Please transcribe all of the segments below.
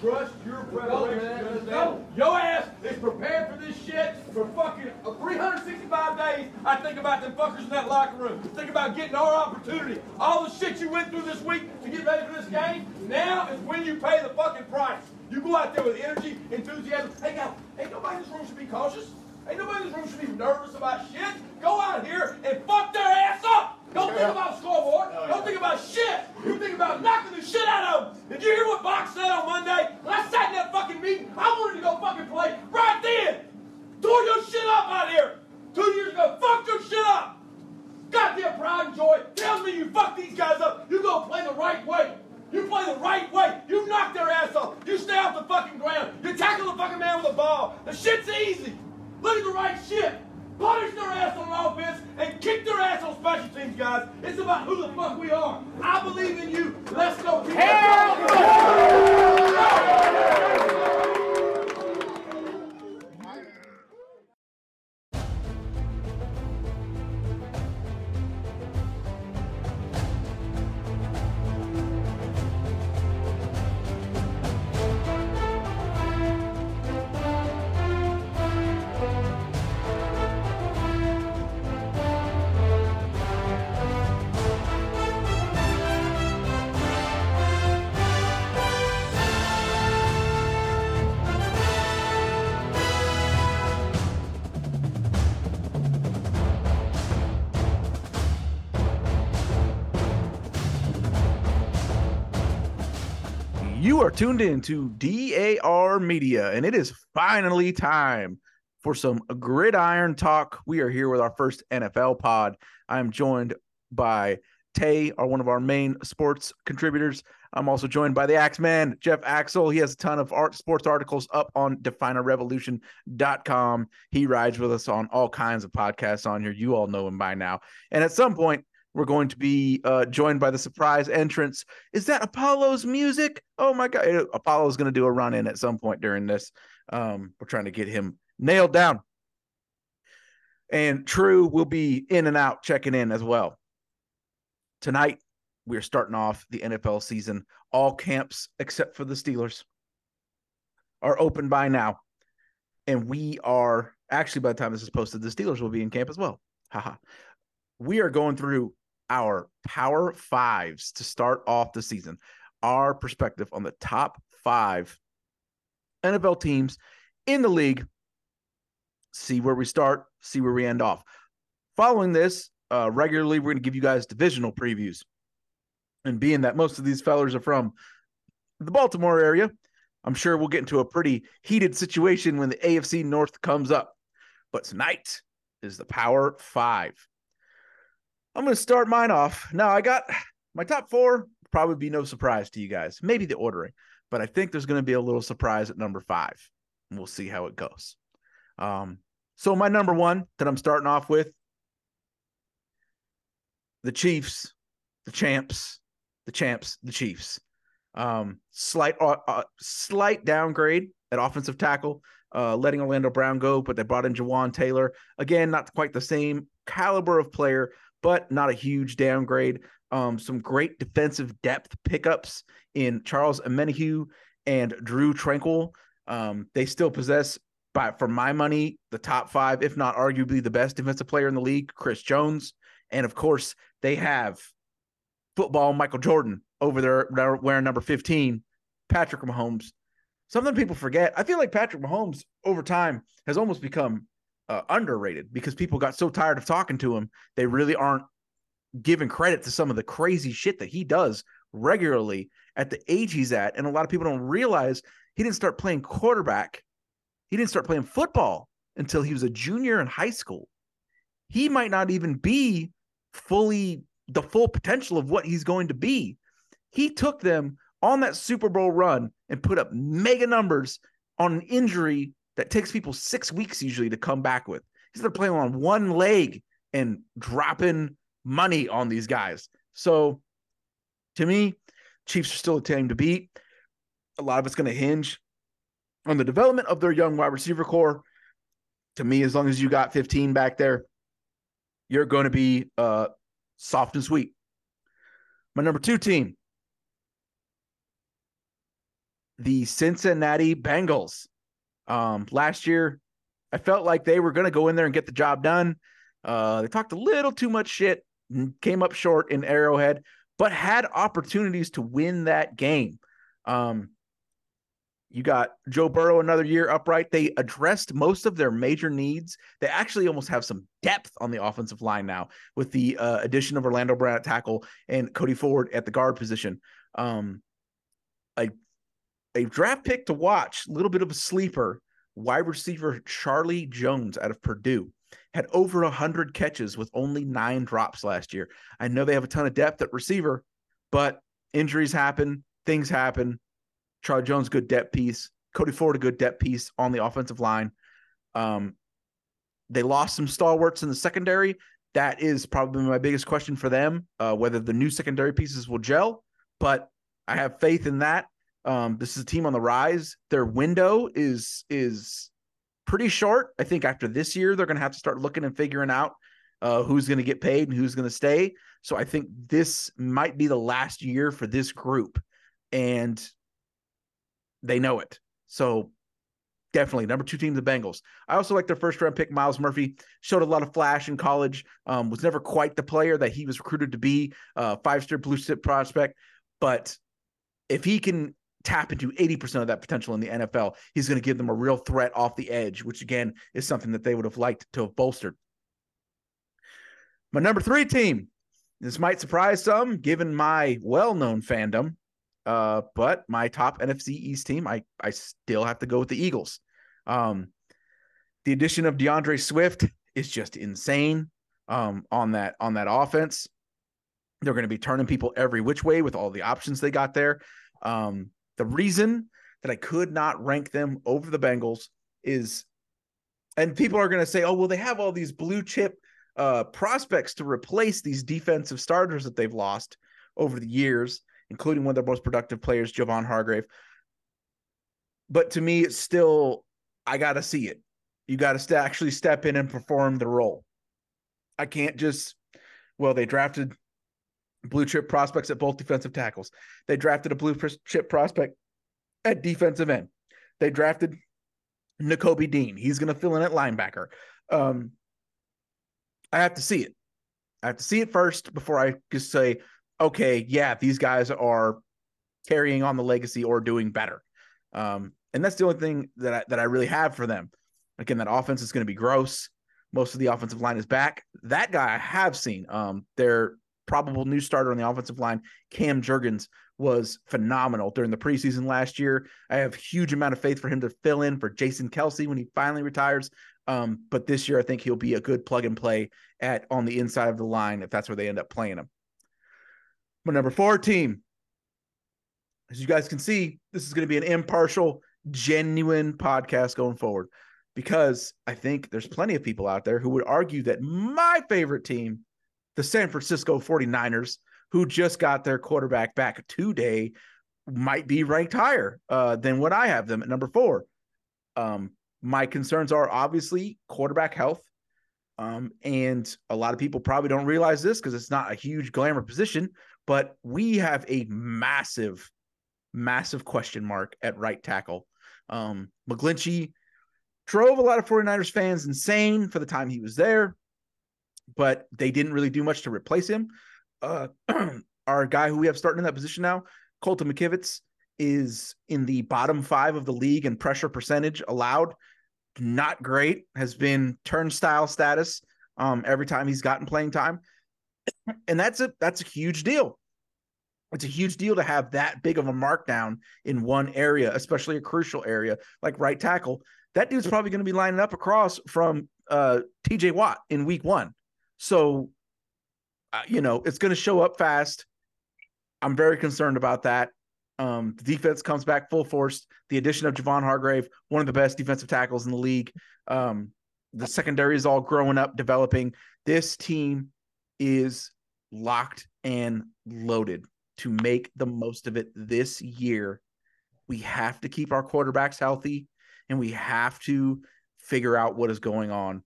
Trust your preparation. Your ass is prepared for this shit for fucking 365 days. I think about them fuckers in that locker room. Think about getting our opportunity. All the shit you went through this week to get ready for this game, now is when you pay the fucking price. You go out there with energy, enthusiasm. Hey, guys, ain't nobody in this room should be cautious. Ain't nobody in this room should be nervous about shit. Go out here and fuck their ass up. Don't think about scoreboard. Don't think about shit. You think about knocking the shit out of them. Did you hear what Box said on Monday? When I sat in that fucking meeting, I wanted to go fucking play right then. Tore your shit up out here. 2 years ago, fucked your shit up. Goddamn pride and joy tells me you fuck these guys up. You go play the right way. You play the right way. You knock their ass off. You stay off the fucking ground. You tackle the fucking man with a ball. The shit's easy. Look at the right shit. Punish their ass on offense and kick their ass on special teams, guys. It's about who the fuck we are. I believe in you. Let's go. People. You are tuned in to DAR media, and it is finally time for some gridiron talk. We are here with our first NFL pod. I'm joined by Tay, one of our main sports contributors. I'm also joined by the Axeman, Jeff Axel. He has a ton of sports articles up on define a revolution.com. He rides with us on all kinds of podcasts on here. You all know him by now. And at some point, we're going to be joined by the surprise entrance. Is that Apollo's music? Oh, my God. Apollo's going to do a run-in at some point during this. We're trying to get him nailed down. And Drue will be in and out checking in as well. Tonight, we're starting off the NFL season. All camps, except for the Steelers, are open by now. And we are – actually, by the time this is posted, the Steelers will be in camp as well. Ha-ha. We are going through our Power Fives to start off the season. Our perspective on the top five NFL teams in the league. See where we start, see where we end off. Following this, regularly, we're going to give you guys divisional previews. And being that most of these fellers are from the Baltimore area, I'm sure we'll get into a pretty heated situation when the AFC North comes up. But tonight is the Power Five. I'm going to start mine off. Now, I got my top four, probably be no surprise to you guys. Maybe the ordering, but I think there's going to be a little surprise at number five, and we'll see how it goes. So my number one that I'm starting off with, the Chiefs, the Chiefs. Slight downgrade at offensive tackle, letting Orlando Brown go, but they brought in Jawan Taylor. Again, not quite the same caliber of player, but not a huge downgrade. Some great defensive depth pickups in Charles Omenihu and Drue Tranquill. They still possess, for my money, the top five, if not arguably the best defensive player in the league, Chris Jones. And, of course, they have football Michael Jordan over there wearing number 15, Patrick Mahomes. Something people forget. I feel like Patrick Mahomes over time has almost become – underrated because people got so tired of talking to him. They really aren't giving credit to some of the crazy shit that he does regularly at the age he's at. And a lot of people don't realize he didn't start playing quarterback. He didn't start playing football until he was a junior in high school. He might not even be fully the full potential of what he's going to be. He took them on that Super Bowl run and put up mega numbers on an injury that takes people 6 weeks usually to come back with. Instead of playing on one leg and dropping money on these guys. So to me, Chiefs are still a team to beat. A lot of it's going to hinge on the development of their young wide receiver core. To me, as long as you got 15 back there, you're going to be soft and sweet. My number two team, the Cincinnati Bengals. Last year, I felt like they were going to go in there and get the job done. They talked a little too much shit and came up short in Arrowhead, but had opportunities to win that game. You got Joe Burrow another year upright. They addressed most of their major needs. They actually almost have some depth on the offensive line now with the addition of Orlando Brown at tackle and Cody Ford at the guard position. A draft pick to watch, a little bit of a sleeper, wide receiver Charlie Jones out of Purdue. Had over 100 catches with only 9 drops last year. I know they have a ton of depth at receiver, but injuries happen, things happen. Charlie Jones, good depth piece. Cody Ford, a good depth piece on the offensive line. They lost some stalwarts in the secondary. That is probably my biggest question for them, whether the new secondary pieces will gel, but I have faith in that. This is a team on the rise. Their window is pretty short. I think after this year, they're going to have to start looking and figuring out who's going to get paid and who's going to stay. So I think this might be the last year for this group, and they know it. So definitely number 2 team, the Bengals. I also like their first round pick, Myles Murphy. Showed a lot of flash in college, was never quite the player that he was recruited to be, 5-star blue chip prospect. But if he can tap into 80% of that potential in the NFL, he's going to give them a real threat off the edge, which again is something that they would have liked to have bolstered. My number 3 team, this might surprise some given my well-known fandom, but my top NFC East team, I still have to go with the Eagles. The addition of DeAndre Swift is just insane on that offense. They're going to be turning people every which way with all the options they got there. The reason that I could not rank them over the Bengals is, and people are going to say, oh, well, they have all these blue chip prospects to replace these defensive starters that they've lost over the years, including one of their most productive players, Javon Hargrave. But to me, it's still, I got to see it. You got to actually step in and perform the role. I can't just, well, they drafted blue chip prospects at both defensive tackles. They drafted a blue chip prospect at defensive end. They drafted Nakobe Dean. He's going to fill in at linebacker. I have to see it. I have to see it first before I just say, okay, yeah, these guys are carrying on the legacy or doing better. And that's the only thing that I really have for them. Again, that offense is going to be gross. Most of the offensive line is back. That guy I have seen. Their probable new starter on the offensive line, Cam Jurgens, was phenomenal during the preseason last year. I have a huge amount of faith for him to fill in for Jason Kelsey when he finally retires. But this year, I think he'll be a good plug and play on the inside of the line if that's where they end up playing him. My number 4 team, as you guys can see, this is going to be an impartial, genuine podcast going forward, because I think there's plenty of people out there who would argue that my favorite team, the San Francisco 49ers, who just got their quarterback back today, might be ranked higher than what I have them at number 4. My concerns are obviously quarterback health. And a lot of people probably don't realize this because it's not a huge glamour position, but we have a massive, massive question mark at right tackle. McGlinchey drove a lot of 49ers fans insane for the time he was there, but they didn't really do much to replace him. Our guy who we have starting in that position now, Colton McKivitz, is in the bottom 5 of the league in pressure percentage allowed. Not great, has been turnstile status every time he's gotten playing time. And that's a huge deal. It's a huge deal to have that big of a markdown in one area, especially a crucial area like right tackle. That dude's probably going to be lining up across from TJ Watt in week 1. So, it's going to show up fast. I'm very concerned about that. The defense comes back full force. The addition of Javon Hargrave, one of the best defensive tackles in the league. The secondary is all growing up, developing. This team is locked and loaded to make the most of it this year. We have to keep our quarterbacks healthy, and we have to figure out what is going on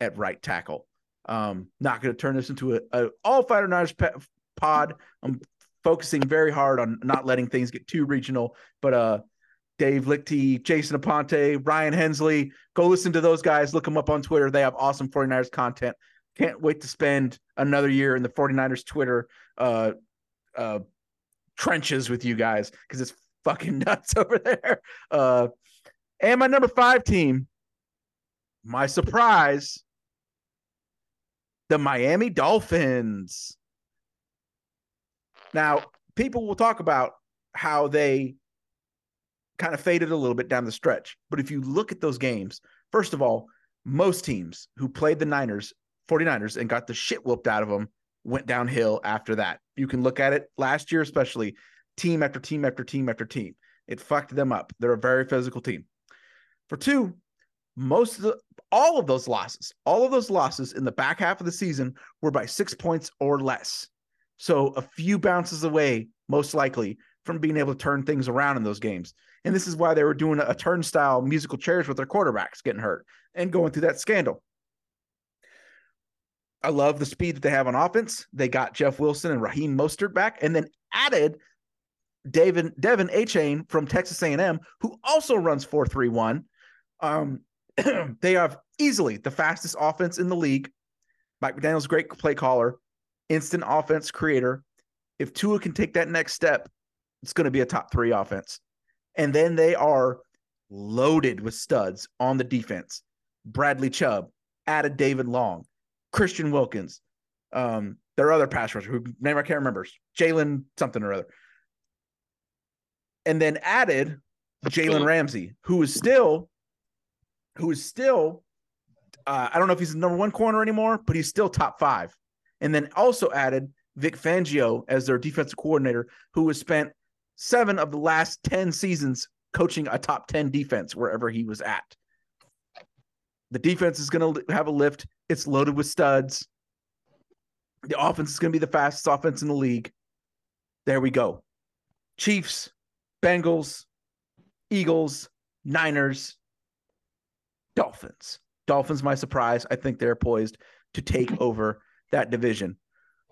at right tackle. Not going to turn this into an all-49ers pod. I'm focusing very hard on not letting things get too regional, but Dave Lichty, Jason Aponte, Ryan Hensley. Go listen to those guys. Look them up on Twitter. They have awesome 49ers content. Can't wait to spend another year in the 49ers Twitter trenches with you guys because it's fucking nuts over there. And my number 5 team, my surprise, the Miami Dolphins. Now, people will talk about how they kind of faded a little bit down the stretch. But if you look at those games, first of all, most teams who played the 49ers and got the shit whooped out of them went downhill after that. You can look at it last year, especially team after team after team after team. It fucked them up. They're a very physical team. For two, all of those losses in the back half of the season were by 6 points or less. So a few bounces away, most likely, from being able to turn things around in those games. And this is why they were doing a turnstile musical chairs with their quarterbacks getting hurt and going through that scandal. I love the speed that they have on offense. They got Jeff Wilson and Raheem Mostert back and then added Devin Achane from Texas A&M, who also runs 4.31. They have easily the fastest offense in the league. Mike McDaniel's a great play caller, instant offense creator. If Tua can take that next step, it's going to be a top 3 offense. And then they are loaded with studs on the defense. Bradley Chubb, added David Long, Christian Wilkins, their other pass rusher, whose name I can't remember, Jalen something or other. And then added Jalen Ramsey, who is still I don't know if he's the number 1 corner anymore, but he's still top 5. And then also added Vic Fangio as their defensive coordinator, who has spent 7 of the last 10 seasons coaching a top 10 defense wherever he was at. The defense is going to have a lift. It's loaded with studs. The offense is going to be the fastest offense in the league. There we go. Chiefs, Bengals, Eagles, Niners, Dolphins. Dolphins, my surprise. I think they're poised to take over that division.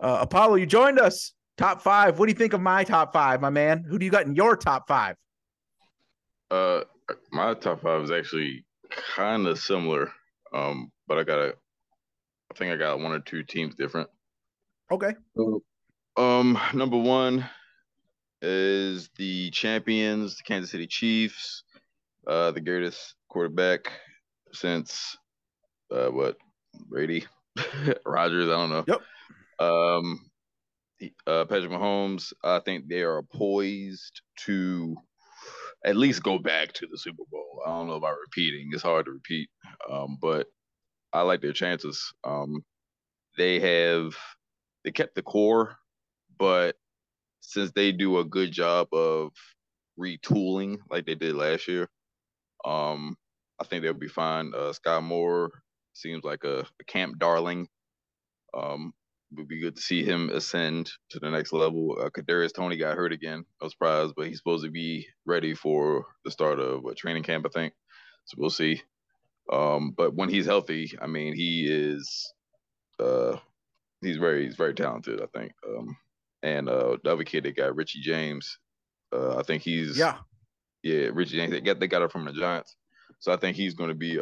Apollo, you joined us. Top 5. What do you think of my top 5, my man? Who do you got in your top 5? My top 5 is actually kind of similar, but I think I got 1 or 2 teams different. Okay. Number 1 is the champions, the Kansas City Chiefs, the greatest quarterback since Brady, Rodgers. I don't know. Yep. Patrick Mahomes, I think they are poised to at least go back to the Super Bowl. I don't know about repeating. It's hard to repeat, but I like their chances. They kept the core, but since they do a good job of retooling like they did last year, I think they'll be fine. Sky Moore seems like a camp darling. It would be good to see him ascend to the next level. Kadarius Toney got hurt again. I was surprised, but he's supposed to be ready for the start of a training camp, I think. So we'll see. But when he's healthy, I mean, he's very talented, I think. And the other kid, they got Richie James. I think he's Richie James. They got it from the Giants, so I think he's going to be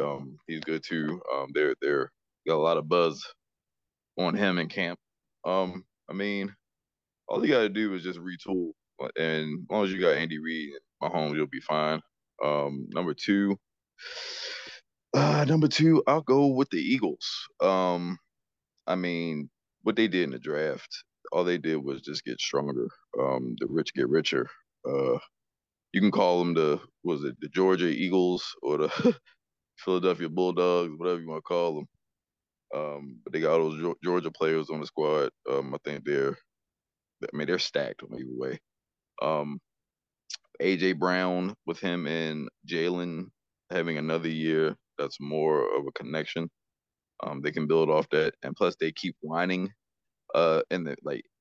he's good too. They're got a lot of buzz on him in camp. I mean, all you got to do is just retool, and as long as you got Andy Reid and Mahomes, you'll be fine. Number two, I'll go with the Eagles. I mean, what they did in the draft, all they did was just get stronger. The rich get richer. You can call them the Georgia Eagles or the Philadelphia Bulldogs, whatever you want to call them. But they got all those Georgia players on the squad. I think they're stacked on either way. AJ Brown with him and Jalen having another year, that's more of a connection. They can build off that, and plus they keep whining, at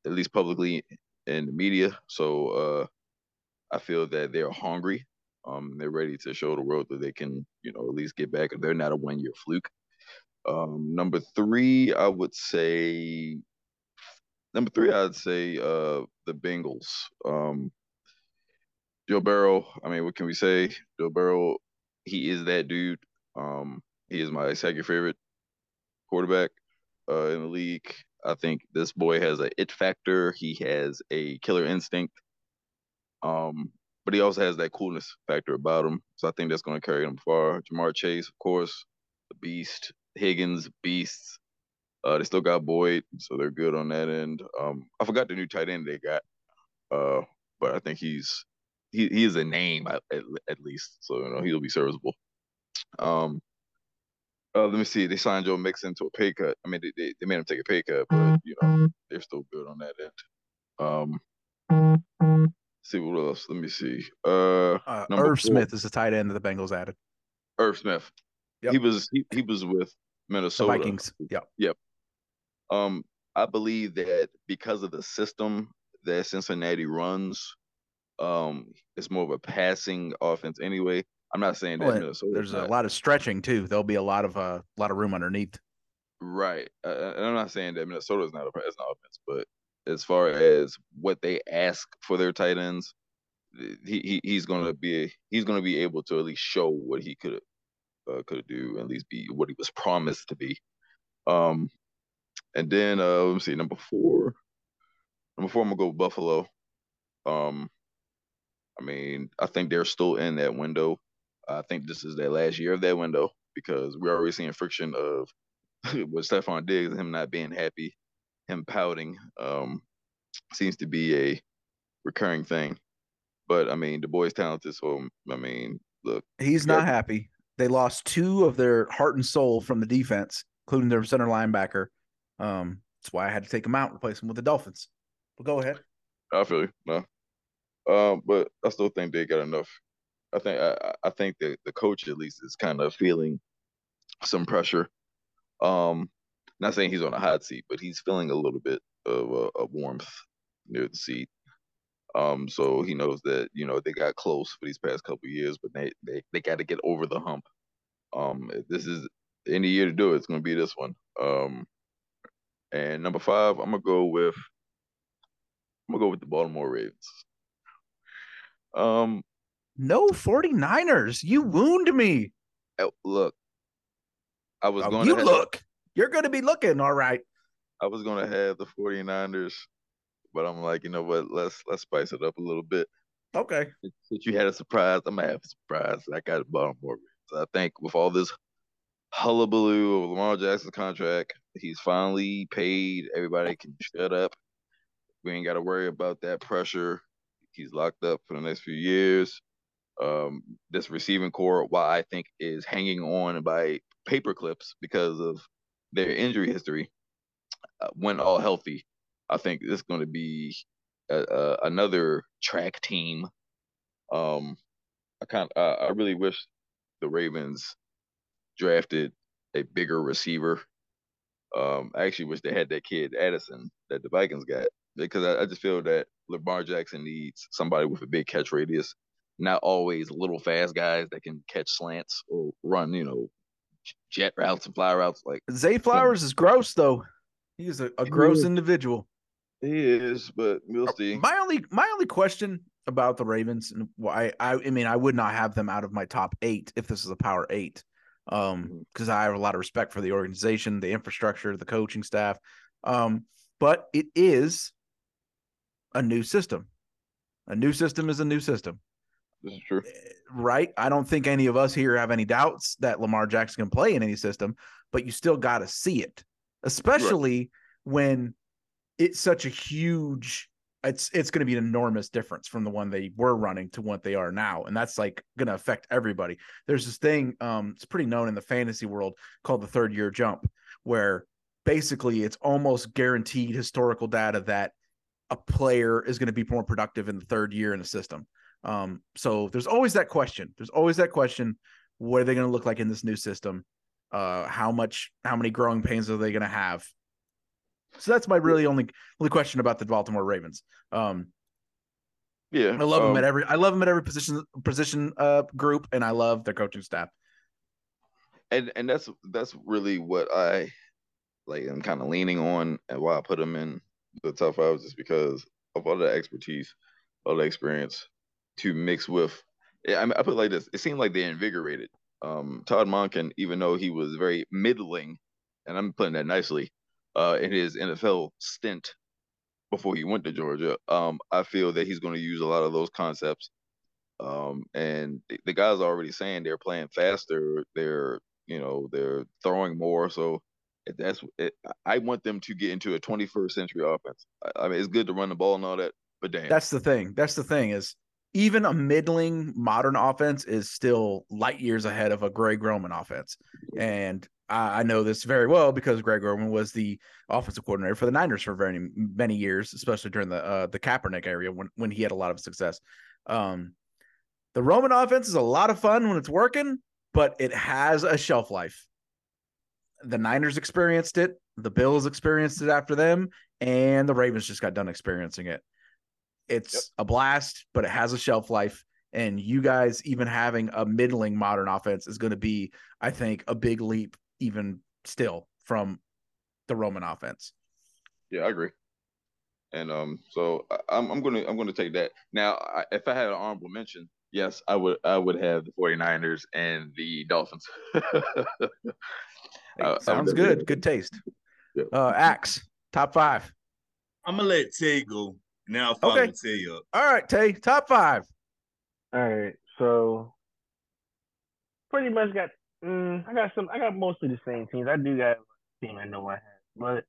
least publicly in the media. So I feel that they're hungry. They're ready to show the world that they can, at least get back if they're not a one-year fluke. Number three, I'd say the Bengals. Joe Burrow, I mean, what can we say? Joe Burrow, he is that dude. He is my second favorite quarterback in the league. I think this boy has an it factor. He has a killer instinct. But he also has that coolness factor about him. So I think that's going to carry him far. Jamar Chase, of course, the beast. Higgins, beasts. They still got Boyd, so they're good on that end. I forgot the new tight end they got, but I think he is a name at least, so you know he'll be serviceable. Let me see. They signed Joe Mixon to a pay cut. I mean, they made him take a pay cut, but you know they're still good on that end. See what else? Let me see. Irv Smith is the tight end that the Bengals added. Irv Smith. Yep. He was with Minnesota. The Vikings. Yep. Yep. I believe that because of the system that Cincinnati runs, it's more of a passing offense anyway. I'm not saying that Minnesota. There's a lot of stretching too. There'll be a lot of room underneath. Right. And I'm not saying that Minnesota's not a passing offense, but as far as what they ask for their tight ends, he's going to be able to at least show what he could do, at least be what he was promised to be. And then let me see, number four, I'm gonna go with Buffalo. I mean, I think they're still in that window. I think this is their last year of that window because we're already seeing friction of with Stephon Diggs and him not being happy, him pouting. Seems to be a recurring thing. But I mean, the boy's talented, so I mean, look, he's not happy. They lost two of their heart and soul from the defense, including their center linebacker. That's why I had to take him out and replace him with the Dolphins. But go ahead. I feel you. No. But I still think they got enough. I think the coach at least is kind of feeling some pressure. Not saying he's on a hot seat, but he's feeling a little bit of a warmth near the seat. So he knows that, you know, they got close for these past couple of years, but they got to get over the hump. If this is any year to do it, it's going to be this one. And number five, I'm going to go with the Baltimore Ravens. No 49ers. You wound me. Look, I was going to look. You're going to be looking. All right. I was going to have the 49ers. But I'm like, you know what? Let's spice it up a little bit. Okay. Since you had a surprise, I'm gonna have a surprise. I got a Baltimore. So I think with all this hullabaloo of Lamar Jackson's contract, he's finally paid. Everybody can shut up. We ain't got to worry about that pressure. He's locked up for the next few years. This receiving core, while I think is hanging on by paper clips because of their injury history, when all healthy. I think it's going to be another track team. I really wish the Ravens drafted a bigger receiver. I actually wish they had that kid Addison that the Vikings got because I just feel that Lamar Jackson needs somebody with a big catch radius, not always little fast guys that can catch slants or run, you know, jet routes and fly routes. Like Zay Flowers is gross though. He is a gross individual. He is, but we'll see. My only question about the Ravens, and why I mean, I would not have them out of my top 8 if this is a Power 8, because I have a lot of respect for the organization, the infrastructure, the coaching staff. But it is a new system. A new system is a new system. This is true. Right? I don't think any of us here have any doubts that Lamar Jackson can play in any system, but you still got to see it. Especially right. When it's such a huge, it's going to be an enormous difference from the one they were running to what they are now. And that's like going to affect everybody. There's this thing, it's pretty known in the fantasy world called the 3rd year jump, where basically it's almost guaranteed historical data that a player is going to be more productive in the 3rd year in the system. So there's always that question. What are they going to look like in this new system? How many growing pains are they going to have? So that's my really only question about the Baltimore Ravens. Yeah, I love them at every position group, and I love their coaching staff. And that's really what I like. I'm kind of leaning on, and why I put them in the top 5 is just because of all the expertise, all the experience. to mix with. I mean, I put it like this. It seemed like they invigorated. Todd Monken, even though he was very middling, and I'm putting that nicely, in his NFL stint before he went to Georgia, I feel that he's going to use a lot of those concepts. And the guys are already saying they're playing faster. They're, you know, they're throwing more. So that's it. I want them to get into a 21st century offense. I mean, it's good to run the ball and all that, but damn. That's the thing. That's the thing is even a middling modern offense is still light years ahead of a Greg Roman offense. And I know this very well because Greg Roman was the offensive coordinator for the Niners for very many years, especially during the Kaepernick area when he had a lot of success. The Roman offense is a lot of fun when it's working, but it has a shelf life. The Niners experienced it. The Bills experienced it after them. And the Ravens just got done experiencing it. It's a blast, but it has a shelf life. And you guys even having a middling modern offense is going to be, I think, a big leap even still from the Roman offense. Yeah, I agree. And so I'm going to take that. Now, if I had an honorable mention, yes, I would have the 49ers and the Dolphins. Sounds good. Good taste. Yeah. Axe, top five. I'm going to let Tay go. Now I'll follow Tay up. All right, Tay, top five. All right, so pretty much got I got mostly the same teams. I do got a team I know I have, but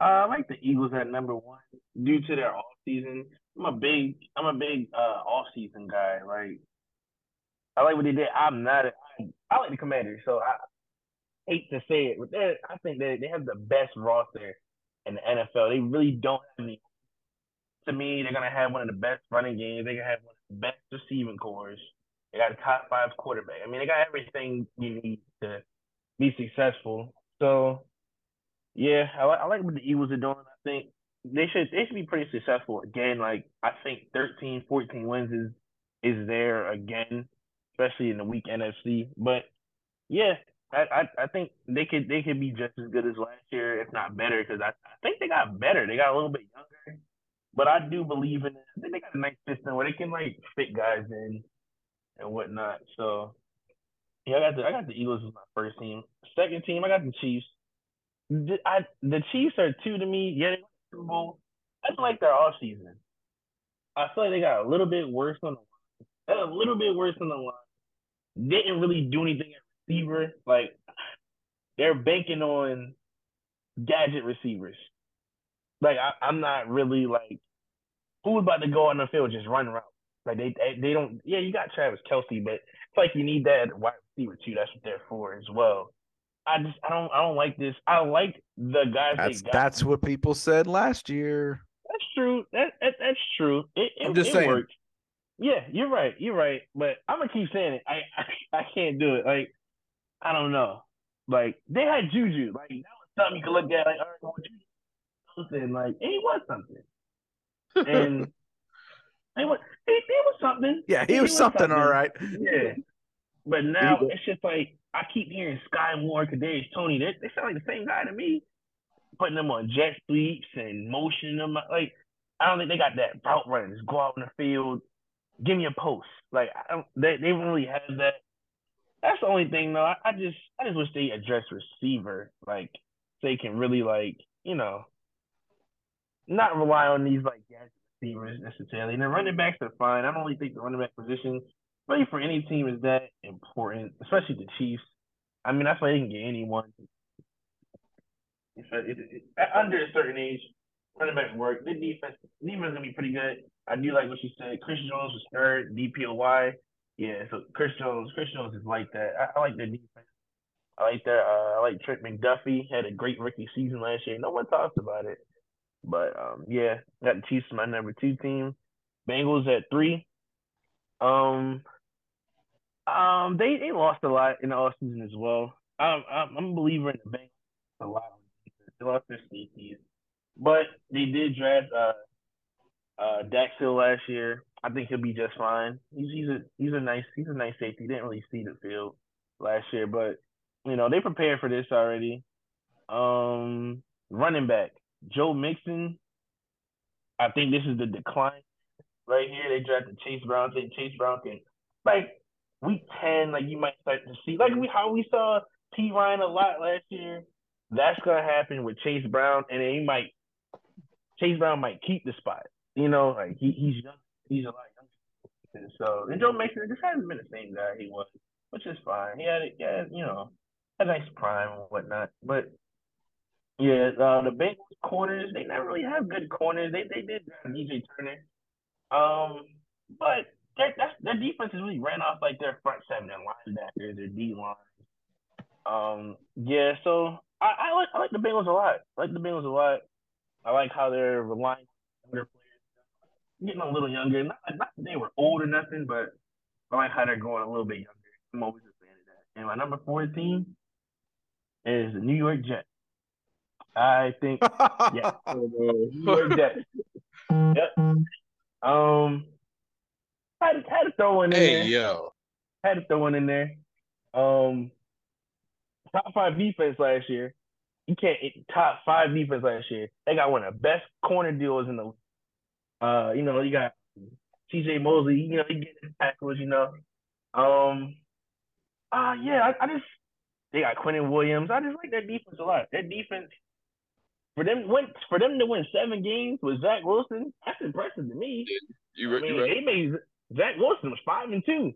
I like the Eagles at number one due to their off season. I'm a big off season guy. Like I like what they did. I like the Commanders, so I hate to say it, but I think they have the best roster in the NFL. They really don't have any. To me, they're gonna have one of the best running games. They're gonna have one of the best receiving cores. They got a top five quarterback. I mean, they got everything you need to be successful. So, yeah, I like what the Eagles are doing. I think they should be pretty successful again. Like I think 13, 14 wins is there again, especially in the weak NFC. But yeah, I think they could be just as good as last year, if not better, because I think they got better. They got a little bit younger. But I do believe in it. I think they got a nice system where they can like fit guys in and whatnot. So yeah, I got the Eagles as my first team. Second team, I got the Chiefs. The Chiefs are two to me. Yeah, they won the Super Bowl. I don't like their offseason. I feel like they got a little bit worse on the line. Didn't really do anything at receiver. Like they're banking on gadget receivers. Like I'm not really like. Who's about to go on the field just run routes? Like they don't. Yeah, you got Travis Kelce, but it's like you need that wide receiver too. That's what they're for as well. I don't like this. I like the guys. That's what people said last year. That's true. That's true. I'm just saying. Worked. Yeah, you're right. But I'm gonna keep saying it. I can't do it. Like I don't know. Like they had Juju. Like that was something you could look at. Like all right, Juju. Something like he was something. And he was something. Yeah, he was something, all right. Yeah. But now it's just like I keep hearing Sky Moore, Kadarius Toney. They sound like the same guy to me. Putting them on jet sweeps and motioning them like I don't think they got that route running. Just go out in the field, give me a post. Like I don't they don't really have that. That's the only thing though. I just wish they address receiver. Like so they can really like, you know. Not rely on these like gadget receivers necessarily. And the running backs are fine. I don't really think the running back position, really for any team, is that important, especially the Chiefs. I mean, I feel like they can get anyone. Under a certain age, running back work. The defense is gonna be pretty good. I do like what she said. Chris Jones was third, DPOY. Yeah, so Chris Jones is like that. I like their defense. I like their. I like Trent McDuffie. Had a great rookie season last year. No one talks about it. But, yeah, got the Chiefs as my number two team. Bengals at three. They lost a lot in the offseason as well. I'm a believer in the Bengals a lot. They lost their sneakies. But they did draft Dax Hill last year. I think he'll be just fine. He's a nice safety. Didn't really see the field last year. But, you know, they prepared for this already. Running back. Joe Mixon, I think this is the decline. right here. They drafted Chase Brown. I think Chase Brown can, like, week 10, like, you might start to see, like, how we saw P. Ryan a lot last year. That's going to happen with Chase Brown, and then Chase Brown might keep the spot. You know, like, he's young. He's a lot younger. And Joe Mixon just hasn't been the same guy he was, which is fine. He had, you know, a nice prime and whatnot. But, yeah, the Bengals corners, they never really have good corners. They did draft DJ Turner. But their defense is really ran off, like, their front seven, their linebackers, their D-line. Yeah, so I like the Bengals a lot. I like how they're relying on their players, getting a little younger. Not that they were old or nothing, but I like how they're going a little bit younger. I'm always a fan of that. And my number 14 is the New York Jets. I think, yeah, New York Jets. Yep. Had to throw one in there. Hey, yo. Had to throw one in there. Top five defense last year. You can't – top five defense last year. They got one of the best corner deals in the you know, you got C.J. Mosley. You know, he getting tackles, you know. Yeah, I just – they got Quinnen Williams. I just like their defense a lot. Their defense – For them to win 7 games with Zach Wilson, that's impressive to me. They made Zach Wilson was 5-2.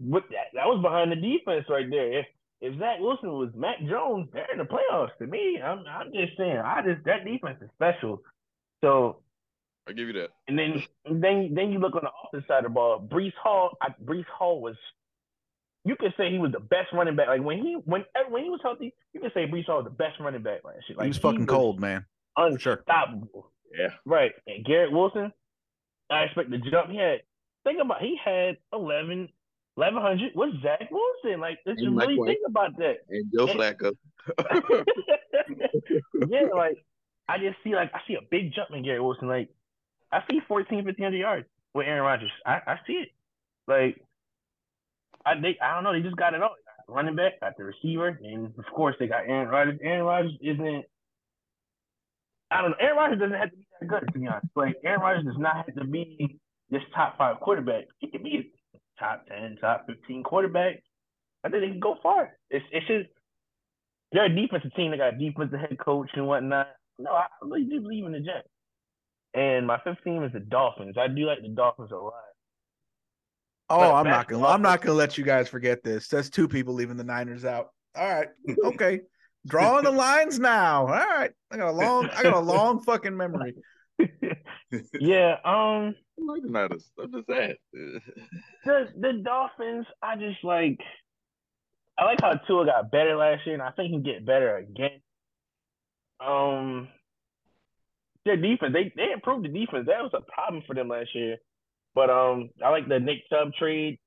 But that was behind the defense right there. If Zach Wilson was Mac Jones, they're in the playoffs to me. I'm just saying, that defense is special. So I give you that. And then you look on the offensive side of the ball. Breece Hall was. You could say he was the best running back. Like, when he was healthy, you could say Breece Hall was the best running back last year. Like, he was fucking cold, man. Unstoppable. Sure. Yeah. Right. And Garrett Wilson, I expect the jump. He had 1,100 with Zach Wilson. Like, just really think about that. And Joe Flacco. Yeah, like, I see a big jump in Garrett Wilson. Like, I see 1,500 yards with Aaron Rodgers. I see it. Like, I don't know. They just got it all. They got the running back, got the receiver, and of course they got Aaron Rodgers. Aaron Rodgers isn't. I don't know. Aaron Rodgers doesn't have to be that good, to be honest. Like, Aaron Rodgers does not have to be this top 5 quarterback. He can be a top 10, top 15 quarterback. I think they can go far. It's just they're a defensive team. They got a defensive head coach and whatnot. No, I really do believe in the Jets. And my 15 is the Dolphins. I do like the Dolphins a lot. Oh, I'm not gonna let you guys forget this. That's 2 people leaving the Niners out. All right, okay. Drawing the lines now. All right, I got a long fucking memory. Yeah, I like the Niners. I'm just saying. The Dolphins. I like how Tua got better last year, and I think he get better again. Their defense. They improved the defense. That was a problem for them last year. But I like the Nick Chubb trade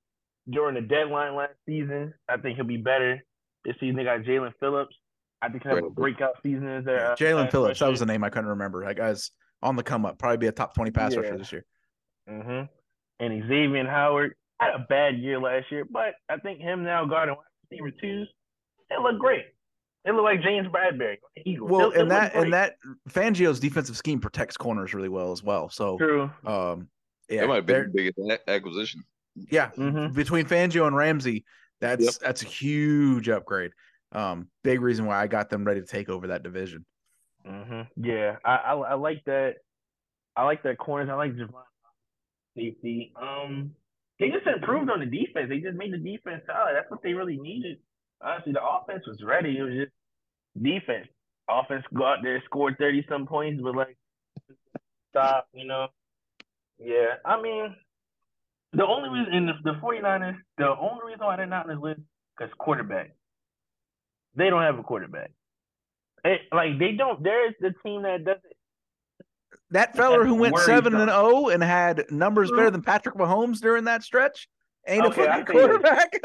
during the deadline last season. I think he'll be better this season. They got Jalen Phillips. I think he'll have a breakout season as their Jalen Phillips. That was the name I couldn't remember. That guy's on the come up. Probably be a top 20 pass rusher this year. Mm-hmm. And Xavier Howard had a bad year last year, but I think him now guarding receiver 2s, they look great. They look like James Bradberry. Eagles. Well, and that Fangio's defensive scheme protects corners really well as well. So true. Yeah, that might be the biggest acquisition. Yeah, mm-hmm. Between Fangio and Ramsey, that's a huge upgrade. Big reason why I got them ready to take over that division. Mm-hmm. Yeah, I like that. I like their corners. I like Javon safety. They just improved on the defense. They just made the defense solid. That's what they really needed. Honestly, the offense was ready. It was just defense. Offense go out there, scored 30-some points, but like stop, you know. Yeah, I mean, the only reason in the 49ers, the only reason why they're not in this list because quarterback. They don't have a quarterback. There's the team that doesn't. That feller who went 7-0 and had numbers better than Patrick Mahomes during that stretch ain't a fucking quarterback.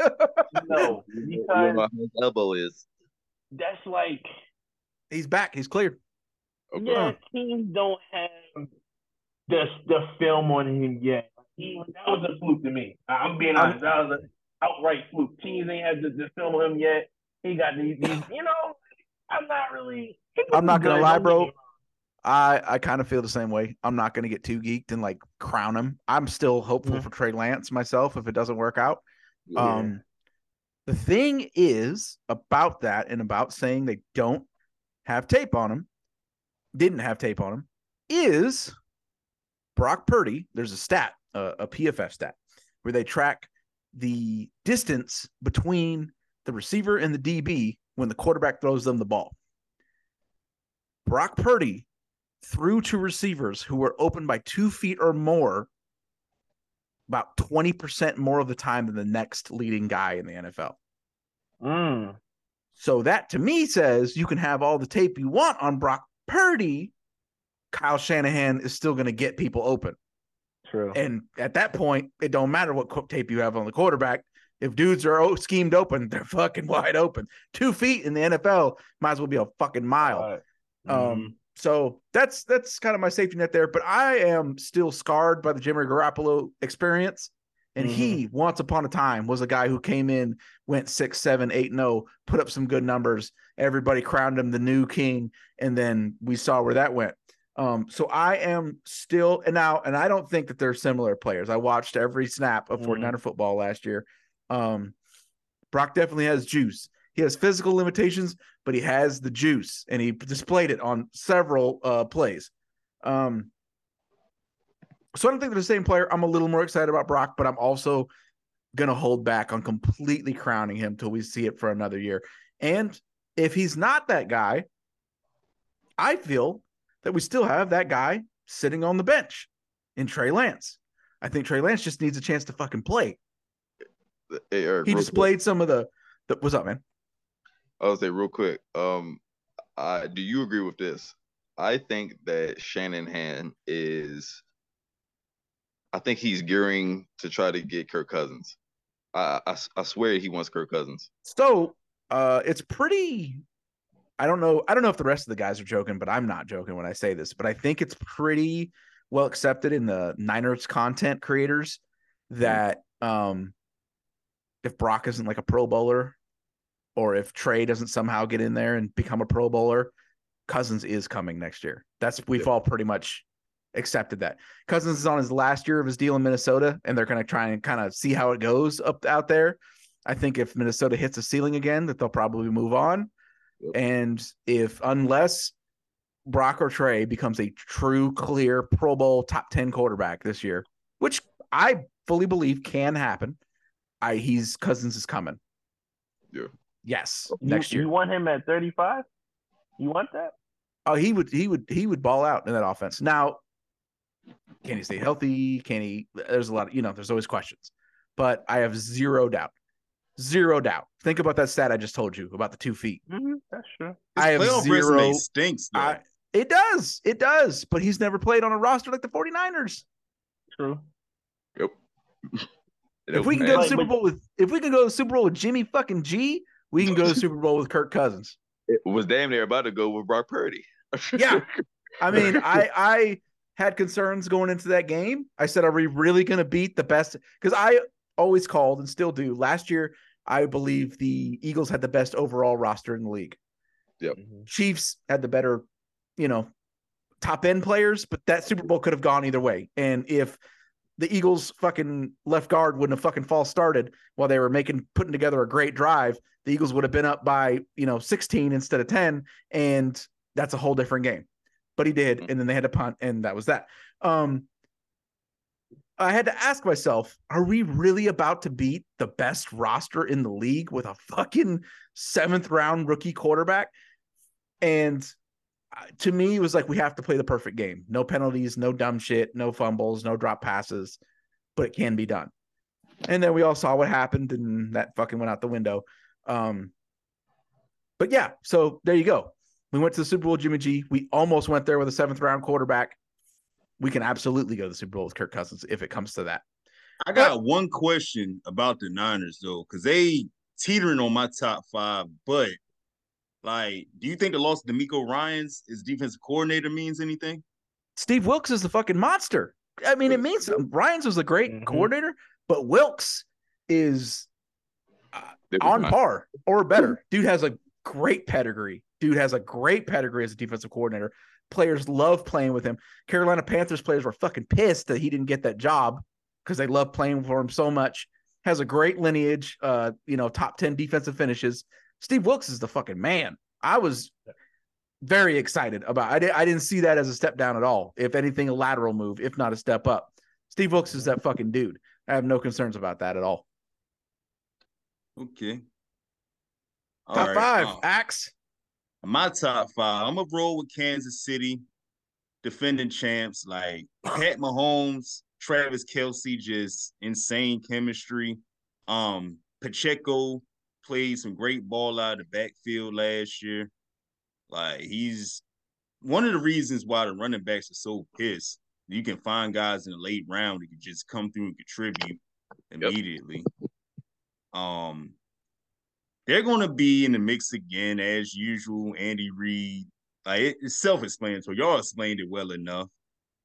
No, because his elbow is. That's like. He's back. He's clear. Okay. Yeah, teams don't have. The film on him yet. That was a fluke to me. I'm being honest. That was an outright fluke. Teams ain't had the film on him yet. He got these. I'm not really. I'm not gonna lie, bro. I kind of feel the same way. I'm not going to get too geeked and like crown him. I'm still hopeful for Trey Lance myself if it doesn't work out. The thing is about that and about saying they don't have tape on him, didn't have tape on him, is Brock Purdy. There's a stat, a PFF stat, where they track the distance between the receiver and the DB when the quarterback throws them the ball. Brock Purdy threw to receivers who were open by 2 feet or more about 20% more of the time than the next leading guy in the NFL. So that to me says you can have all the tape you want on Brock Purdy. Kyle Shanahan is still going to get people open. True. And at that point, it don't matter what tape you have on the quarterback. If dudes are schemed open, they're fucking wide open. 2 feet in the NFL might as well be a fucking mile. Right. So that's kind of my safety net there. But I am still scarred by the Jimmy Garoppolo experience. And he, once upon a time, was a guy who came in, went 6, 7, 8-0, put up some good numbers. Everybody crowned him the new king. And then we saw where that went. So I am still – and I don't think that they're similar players. I watched every snap of 49er football last year. Brock definitely has juice. He has physical limitations, but he has the juice, and he displayed it on several plays. So I don't think they're the same player. I'm a little more excited about Brock, but I'm also going to hold back on completely crowning him till we see it for another year. And if he's not that guy, I feel – that we still have that guy sitting on the bench in Trey Lance. I think Trey Lance just needs a chance to fucking play. He displayed some of the – what's up, man? I'll say real quick, do you agree with this? I think that Shanahan is – I think he's gearing to try to get Kirk Cousins. I swear he wants Kirk Cousins. So it's pretty – I don't know if the rest of the guys are joking, but I'm not joking when I say this, but I think it's pretty well accepted in the Niners content creators that if Brock isn't like a Pro Bowler or if Trey doesn't somehow get in there and become a Pro Bowler, Cousins is coming next year. We've all pretty much accepted that. Cousins is on his last year of his deal in Minnesota, and they're going to try and kind of see how it goes up out there. I think if Minnesota hits a ceiling again, that they'll probably move on. And unless Brock or Trey becomes a true, clear Pro Bowl top 10 quarterback this year, which I fully believe can happen, Cousins is coming. Yeah. Yes. Next year. You want him at 35? You want that? Oh, he would ball out in that offense. Now, can he stay healthy? There's a lot of, there's always questions, but I have zero doubt. Think about that stat I just told you about the 2 feet. That's true. I have zero. Stinks. It does. But he's never played on a roster like the 49ers. True. Yep. If we can go to the Super Bowl with Jimmy fucking G, we can go to the Super Bowl with Kirk Cousins. It was damn near about to go with Brock Purdy. Yeah. I mean, I had concerns going into that game. I said, are we really going to beat the best? Because I always called and still do. Last year, I believe the Eagles had the best overall roster in the league. Yep. Chiefs had the better, top end players, but that Super Bowl could have gone either way. And if the Eagles fucking left guard wouldn't have fucking false started while they were putting together a great drive, the Eagles would have been up by, 16 instead of 10. And that's a whole different game, but he did. And then they had to punt, and that was that. I had to ask myself, are we really about to beat the best roster in the league with a fucking 7th round rookie quarterback? And to me, it was like, we have to play the perfect game. No penalties, no dumb shit, no fumbles, no drop passes, but it can be done. And then we all saw what happened, and that fucking went out the window. But yeah, so there you go. We went to the Super Bowl with Jimmy G. We almost went there with a 7th round quarterback. We can absolutely go to the Super Bowl with Kirk Cousins if it comes to that. I got one question about the Niners, though, because they teetering on my top 5. But, do you think the loss of DeMeco Ryans as defensive coordinator means anything? Steve Wilkes is the fucking monster. I mean, it means something. Ryans was a great coordinator, but Wilkes is on par or better. Dude has a great pedigree as a defensive coordinator. players love playing with him. Carolina Panthers players were fucking pissed that he didn't get that job because they love playing for him so much. Has a great lineage, top 10 defensive finishes. Steve Wilkes is the fucking man. I was very excited about it. I didn't see that as a step down at all. If anything, a lateral move, if not a step up. Steve Wilkes is that fucking dude. I have no concerns about that at all. Okay. Top five, Axe. My top five. I'm going to roll with Kansas City, defending champs. Like, Pat Mahomes, Travis Kelce, just insane chemistry. Pacheco played some great ball out of the backfield last year. Like, he's one of the reasons why the running backs are so pissed. You can find guys in the late round that can just come through and contribute immediately. Yep. They're going to be in the mix again, as usual. Andy Reid, it's self-explanatory. Y'all explained it well enough.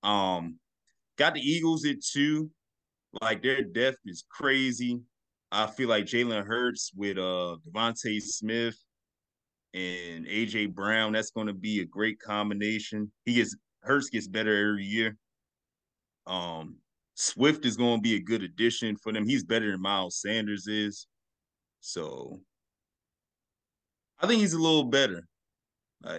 Got the Eagles at 2. Like, their depth is crazy. I feel like Jalen Hurts with Devontae Smith and A.J. Brown, that's going to be a great combination. Hurts gets better every year. Swift is going to be a good addition for them. He's better than Miles Sanders is. So I think he's a little better. I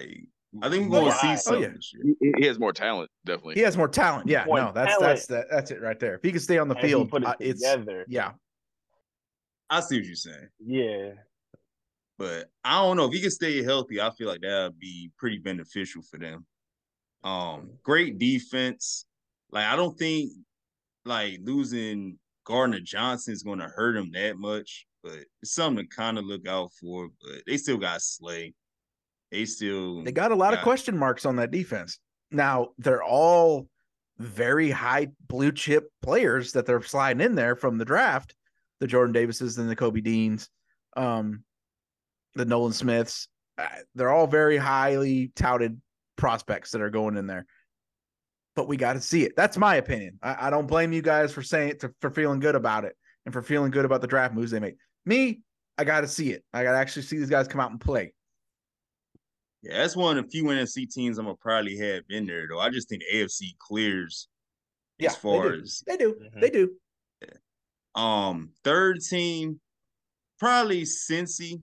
think we're going to see something this year. He has more talent, definitely. He has more talent. Yeah, more that's it right there. If he can stay on the field, it's together. Yeah, I see what you're saying. Yeah, but I don't know if he can stay healthy. I feel like that would be pretty beneficial for them. Great defense. Like, I don't think losing Gardner Johnson is going to hurt him that much. But it's something to kind of look out for. But they still got Slay. They got a lot of question marks on that defense. Now, they're all very high blue chip players that they're sliding in there from the draft. The Jordan Davises and the Kobe Deans, the Nolan Smiths. They're all very highly touted prospects that are going in there. But we got to see it. That's my opinion. I don't blame you guys for saying it, for feeling good about it and for feeling good about the draft moves they make. Me, I got to see it. I got to actually see these guys come out and play. Yeah, that's one of the few NFC teams I'm going to probably have in there, though. I just think the AFC clears as far as – they do. Mm-hmm. They do. Yeah. Third team, probably Cincy.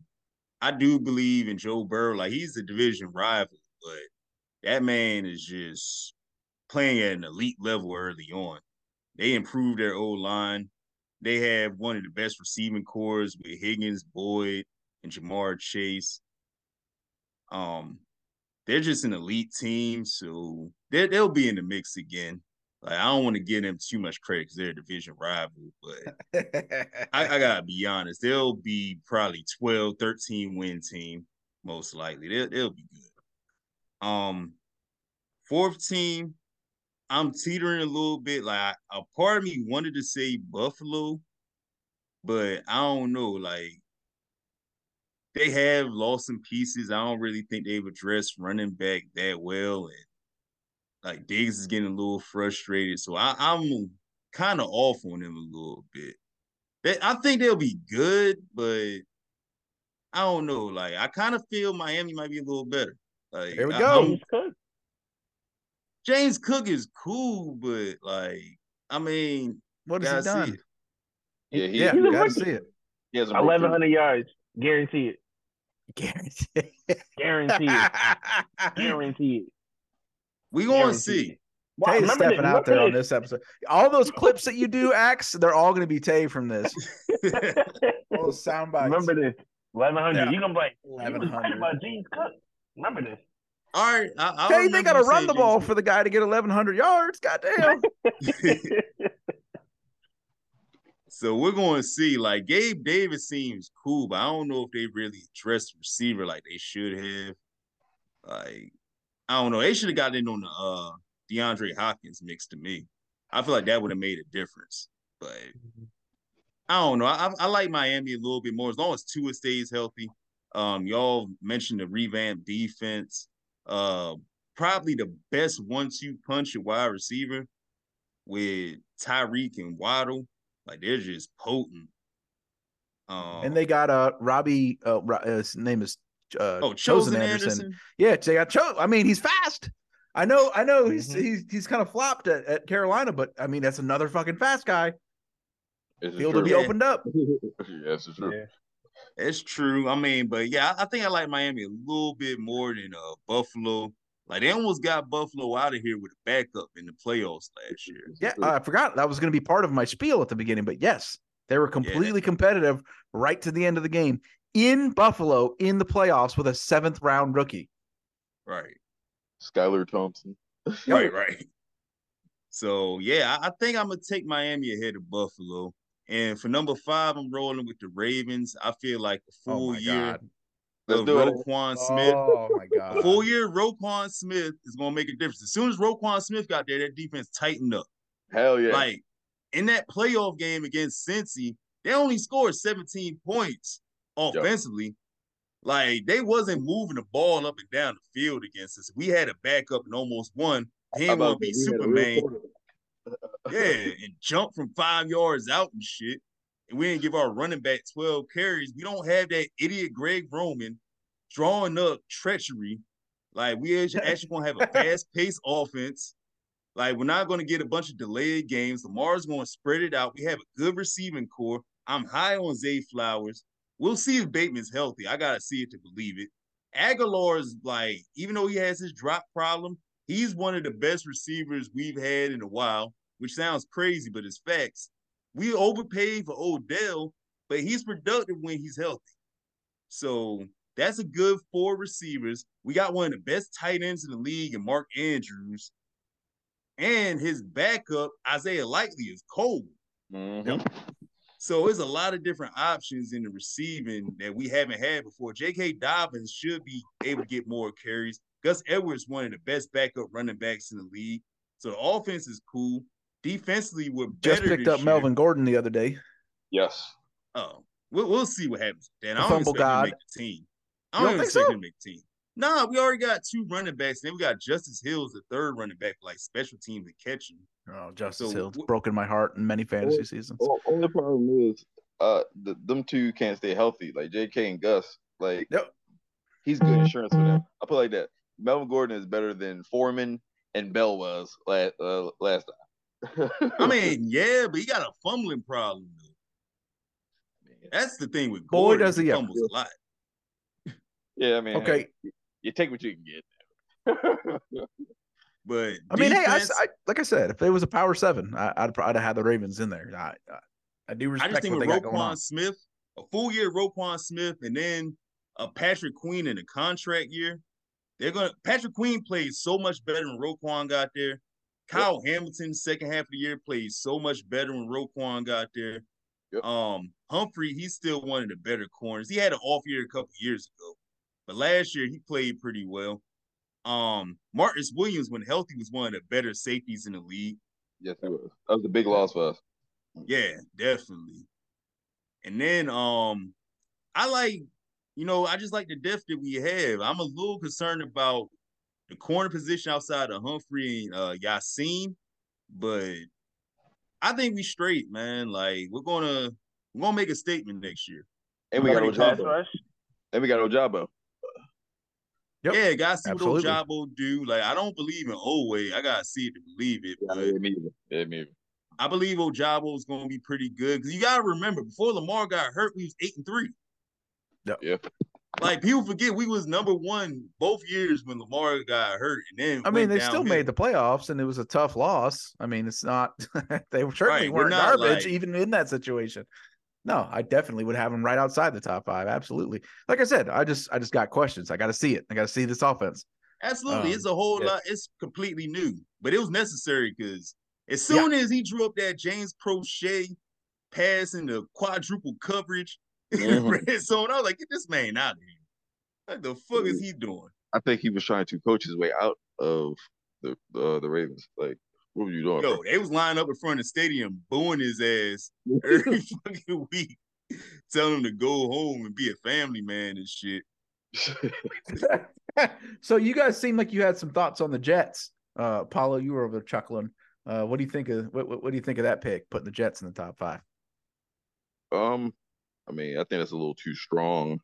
I do believe in Joe Burrow. Like, he's a division rival, but that man is just playing at an elite level early on. They improved their O-line. They have one of the best receiving cores with Higgins, Boyd, and Jamar Chase. They're just an elite team, so they'll be in the mix again. Like, I don't want to give them too much credit because they're a division rival, but I got to be honest. They'll be probably 12, 13-win team, most likely. They'll be good. Fourth team, I'm teetering a little bit. Like, a part of me wanted to say Buffalo, but I don't know. Like, they have lost some pieces. I don't really think they've addressed running back that well. And like, Diggs is getting a little frustrated. So I'm kind of off on them a little bit. I think they'll be good, but I don't know. Like, I kind of feel Miami might be a little better. Like, there we go. James Cook is cool, but like, I mean, what has he done? Yeah, you got to see it. He has 1,100 yards. Guarantee it. Guarantee it. We're going to see. Tay is stepping out there on this episode. All those clips that you do, Axe, they're all going to be Tay from this. All those sound bites. Remember this. 1,100. Yeah. You're going to be like, 1,100 by James Cook. Remember this. All right. Tay, they got to run the ball for the guy to get 1,100 yards. Goddamn. So we're going to see. Like, Gabe Davis seems cool, but I don't know if they really addressed the receiver like they should have. Like, I don't know. They should have gotten in on the DeAndre Hopkins mix to me. I feel like that would have made a difference. But I don't know. I like Miami a little bit more as long as Tua stays healthy. Y'all mentioned the revamped defense. Probably the best 1-2 punch at wide receiver with Tyreek and Waddle. Like, they're just potent. And they got Robbie. His name is Chosen Anderson. Yeah, they got Chosen. I mean, he's fast. I know he's kind of flopped at Carolina, but I mean that's another fucking fast guy. Field will be opened up. Yes, it's true. Yeah. It's true. I mean, but yeah, I think I like Miami a little bit more than Buffalo. Like, they almost got Buffalo out of here with a backup in the playoffs last year. Yeah, I forgot that was going to be part of my spiel at the beginning, but yes, they were completely competitive right to the end of the game in Buffalo in the playoffs with a seventh-round rookie. Right. Skylar Thompson. Right. So, yeah, I think I'm going to take Miami ahead of Buffalo. And for number 5, I'm rolling with the Ravens. I feel like a full year of Roquan Smith. Oh, my God. A full year Roquan Smith is going to make a difference. As soon as Roquan Smith got there, that defense tightened up. Hell yeah. Like, in that playoff game against Cincy, they only scored 17 points offensively. Yep. Like, they wasn't moving the ball up and down the field against us. We had a backup and almost won. He ain't going to be Superman. And jump from 5 yards out and shit. And we didn't give our running back 12 carries. We don't have that idiot Greg Roman drawing up treachery. Like, we actually going to have a fast-paced offense. Like, we're not going to get a bunch of delayed games. Lamar's going to spread it out. We have a good receiving core. I'm high on Zay Flowers. We'll see if Bateman's healthy. I got to see it to believe it. Aguilar's, like, even though he has his drop problem, he's one of the best receivers we've had in a while, which sounds crazy, but it's facts. We overpaid for Odell, but he's productive when he's healthy. So that's a good 4 receivers. We got one of the best tight ends in the league in Mark Andrews. And his backup, Isaiah Likely, is cold. Mm-hmm. So it's a lot of different options in the receiving that we haven't had before. J.K. Dobbins should be able to get more carries. Gus Edwards, one of the best backup running backs in the league. So the offense is cool. Defensively, we're better. Just picked up year. Melvin Gordon the other day. Yes. Oh, we'll see what happens. Then I don't expect him to make the team. I don't expect him to make the team. Nah, we already got 2 running backs. Then we got Justice Hills, the third running back, like special teams and catching. Oh, Justice Hills broken my heart in many fantasy seasons. Only problem is, them 2 can't stay healthy. Like J.K. and Gus, like he's good insurance for them. I put it like that. Melvin Gordon is better than Foreman and Bell was last time. I mean, yeah, but he got a fumbling problem, though. That's the thing with Gordon. Boy, does he fumbles a lot. Yeah, I mean, okay, you take what you can get. But I mean, hey, like I said, if it was a power 7, I'd have had the Ravens in there. I do respect. I just think with Roquan Smith, a full year Roquan Smith, and then a Patrick Queen in a contract year. Patrick Queen played so much better when Roquan got there. Kyle Hamilton, second half of the year, played so much better when Roquan got there. Humphrey, he's still one of the better corners. He had an off year a couple years ago, but last year he played pretty well. Marcus Williams, when healthy, was one of the better safeties in the league. Yes, he was. That was a big loss for us. Yeah, definitely. And then I like. You know, I just like the depth that we have. I'm a little concerned about the corner position outside of Humphrey and Yasin, but I think we straight, man. Like we're gonna make a statement next year. And we got Ojabo. Yep. Yeah, gotta see what Ojabo do. Like I don't believe in Oweh. I gotta see it to believe it. Yeah, me either. I believe Ojabo is gonna be pretty good because you gotta remember before Lamar got hurt, we was 8-3. Yeah. Like people forget we was number 1 both years when Lamar got hurt, and then I mean they still made the playoffs, and it was a tough loss. I mean it's not they certainly weren't garbage even in that situation. No, I definitely would have them right outside the top 5. Absolutely. Like I said, I just got questions. I got to see it. I got to see this offense. Absolutely, it's a whole lot. It's completely new, but it was necessary because as soon as he drew up that James Prochet pass in the quadruple coverage. So I was like, get this man out of here. What the fuck is he doing? I think he was trying to coach his way out of the Ravens. Like, what were you doing? Yo, they was lining up in front of the stadium, booing his ass every fucking week, telling him to go home and be a family man and shit. So you guys seem like you had some thoughts on the Jets. Paulo, you were over there chuckling. What do you think of what do you think of that pick, putting the Jets in the top 5? I mean, I think that's a little too strong.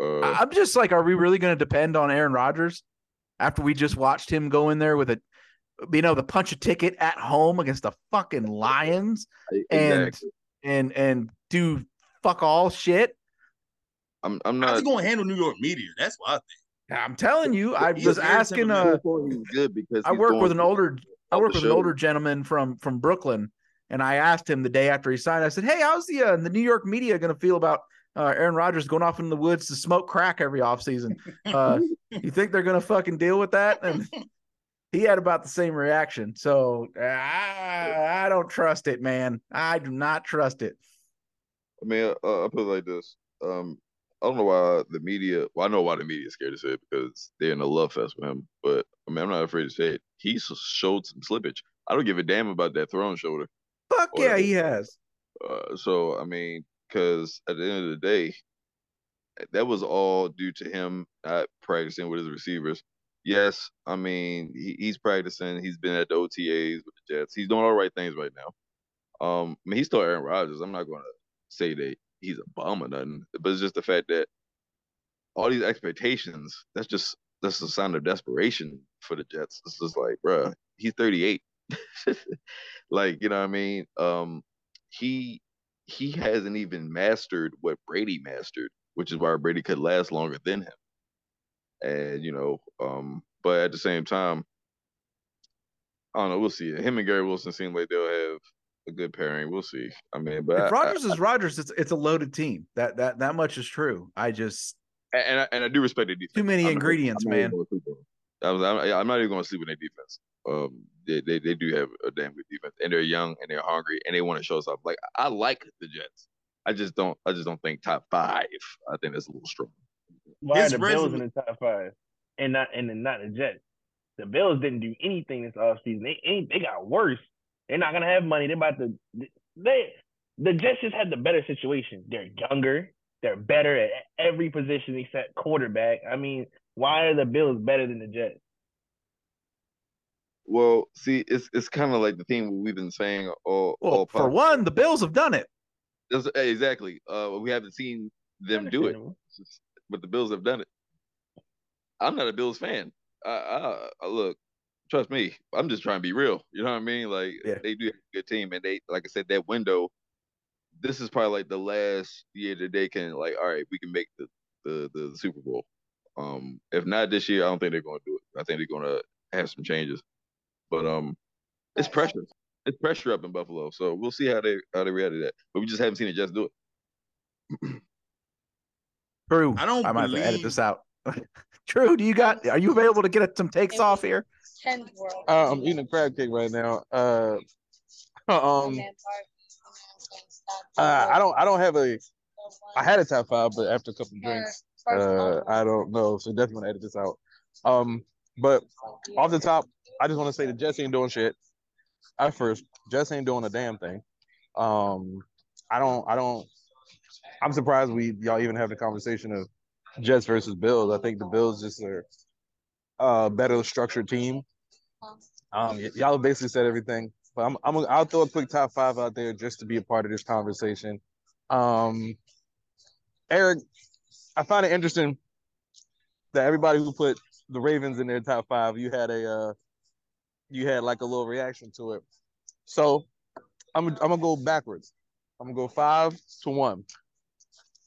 I'm just like, are we really going to depend on Aaron Rodgers? after we just watched him go in there with a, you know, the punch a ticket at home against the fucking Lions and do fuck all shit. I'm not. How's he going to handle New York media? That's what I think. I'm telling you, I was asking. Good because I work with an older. I work with an older gentleman from Brooklyn, and I asked him the day after he signed. I said, "Hey, how's the New York media going to feel about Aaron Rodgers going off in the woods to smoke crack every offseason? You think they're going to fucking deal with that?" And he had about the same reaction. So I don't trust it, man. I do not trust it. I mean, I'll put it like this. I don't know why the media. Well, I know why the media is scared to say it because they're in a love fest with him. But I mean, I'm not afraid to say it. He showed some slippage. I don't give a damn about that thrown shoulder. Fuck or, yeah, he has. So I mean, because at the end of the day, that was all due to him not practicing with his receivers. Yes, I mean he's practicing. He's been at the OTAs with the Jets. He's doing all right things right now. I mean, he's still Aaron Rodgers. I'm not going to say that he's a bum or nothing, but it's just the fact that all these expectations, that's a sign of desperation for the Jets. It's just like, bro, he's 38. Like, you know what I mean? He hasn't even mastered what Brady mastered, which is why Brady could last longer than him. And, you know, but at the same time, I don't know, we'll see. Him and Garrett Wilson seem like they'll have a good pairing. We'll see. I mean, but if Rodgers is Rodgers, it's a loaded team. That much is true. I just and I do respect the defense. Too many ingredients, man. I'm not even going to sleep with their defense. They do have a damn good defense, and they're young and they're hungry and they want to show us up. Like I like the Jets. I just don't think top five. I think that's a little strong. Why are the Bills in the top five and not the Jets? The Bills didn't do anything this offseason. They got worse. They're not gonna have money. They're about to. The Jets just had the better situation. They're younger. They're better at every position except quarterback. I mean, why are the Bills better than the Jets? Well, see, it's kind of like the thing we've been saying all. Well, all for one, the Bills have done it. That's, exactly. We haven't seen them do it, but the Bills have done it. I'm not a Bills fan. I look. Trust me, I'm just trying to be real. You know what I mean? Like, yeah. They do have a good team, and they, like I said, that window, this is probably like the last year that they can, like, all right, we can make the Super Bowl. If not this year, I don't think they're going to do it. I think they're going to have some changes. But it's pressure. It's pressure up in Buffalo, so we'll see how they react to that. But we just haven't seen the Jets do it. True. I might have to edit this out. True. Are you available to get some takes off here? I'm eating a crab cake right now. I don't have a. I had a top five, but after a couple of drinks, I don't know. So definitely want to edit this out. But off the top, I just want to say the Jets ain't doing shit. At first, Jets ain't doing a damn thing. I'm surprised y'all even having a conversation of Jets versus Bills. I think the Bills just are better structured team. Y'all basically said everything, but I'll throw a quick top five out there just to be a part of this conversation. Eric, I find it interesting that everybody who put the Ravens in their top five, you had like a little reaction to it. So I'm gonna go backwards. I'm gonna go 5 to 1.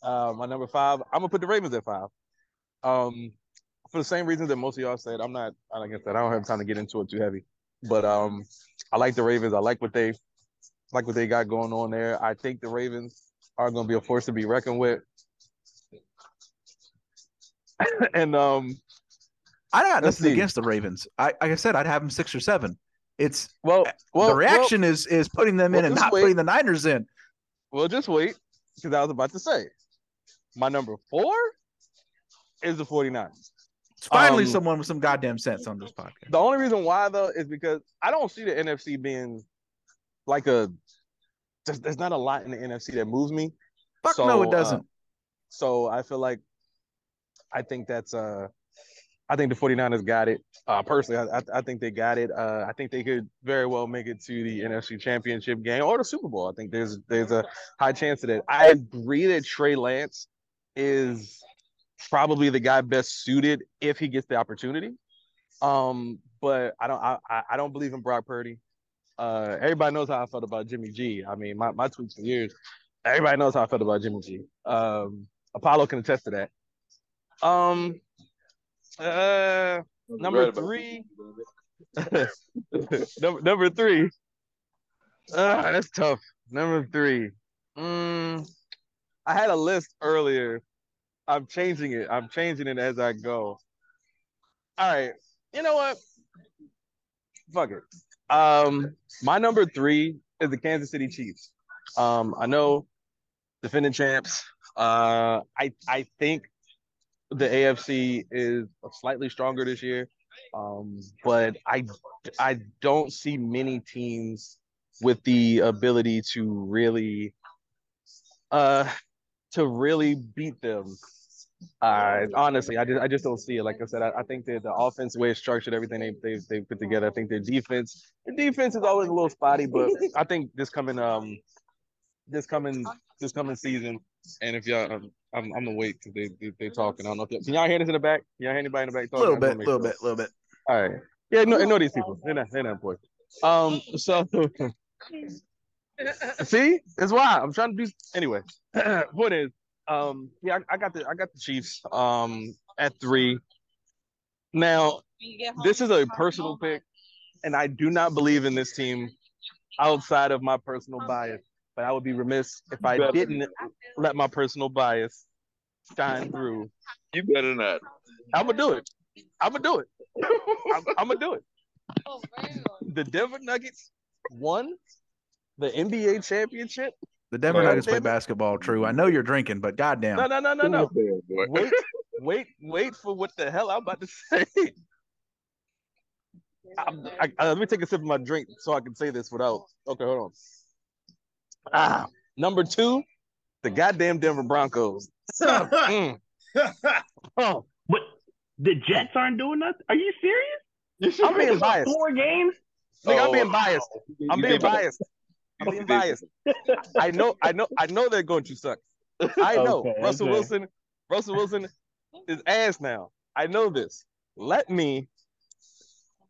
My number five, I'm gonna put the Ravens at five. For the same reasons that most of y'all said, I'm not against that. I don't have time to get into it too heavy, but I like the Ravens. I like what they got going on there. I think the Ravens are going to be a force to be reckoned with. And I got nothing against the Ravens. Like I said, I'd have them 6 or 7. It's well the reaction is putting them in and not putting the Niners in. Well, just wait, because I was about to say my number 4 is the 49ers. It's finally someone with some goddamn sense on this podcast. The only reason why, though, is because I don't see the NFC being like there's not a lot in the NFC that moves me. Fuck so, no, it doesn't. So I feel like I think the 49ers got it. Personally, I think they got it. I think they could very well make it to the NFC Championship game or the Super Bowl. I think there's a high chance of that. I agree that Trey Lance is probably the guy best suited if he gets the opportunity. But I don't believe in Brock Purdy. Everybody knows how I felt about Jimmy G. I mean, my tweets for years. Everybody knows how I felt about Jimmy G. Apollo can attest to that. Number three. That's tough. Number three. I had a list earlier. I'm changing it as I go. All right. You know what? Fuck it. My number three is the Kansas City Chiefs. I know defending champs. I think the AFC is slightly stronger this year. But I don't see many teams with the ability to really beat them. Honestly, I just don't see it. Like I said, I think that the offense, the way it's structured, everything they put together, I think their defense is always a little spotty, but I think this coming season, and if y'all, I'm gonna wait because they're talking. I don't know if y'all, can y'all hear this in the back? Can y'all hear anybody in the back talking? A little bit. All right. Yeah, no, these people. They're not important. So see, that's why I'm trying to do. Anyway, point is. Yeah, I got the Chiefs at three. Now, this is a personal pick, and I do not believe in this team outside of my personal bias. But I would be remiss if I didn't let my personal bias shine through. You better not. I'm gonna do it. I'm gonna do it. The Denver Nuggets won the NBA championship. The Denver Nuggets play basketball, true. I know you're drinking, but goddamn. No. Wait for what the hell I'm about to say. Let me take a sip of my drink so I can say this without. Okay, hold on. Number two, the goddamn Denver Broncos. But the Jets aren't doing nothing? Are you serious? I'm being biased. 4 games? Nigga, I'm being biased. I'm being biased. I know they're going to suck. I know. Okay, Russell Wilson is ass now. I know this. Let me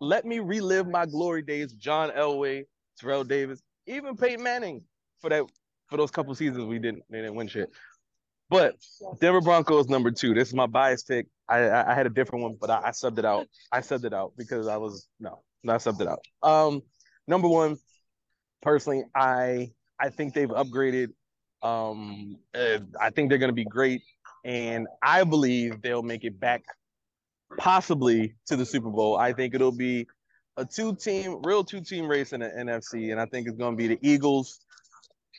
relive my glory days, John Elway, Terrell Davis, even Peyton Manning for those couple seasons they didn't win shit. But Denver Broncos number 2. This is my bias pick. I had a different one, but I subbed it out. I subbed it out. Number 1. Personally, I think they've upgraded. I think they're going to be great, and I believe they'll make it back possibly to the Super Bowl. I think it'll be a two-team race in the NFC, and I think it's going to be the Eagles,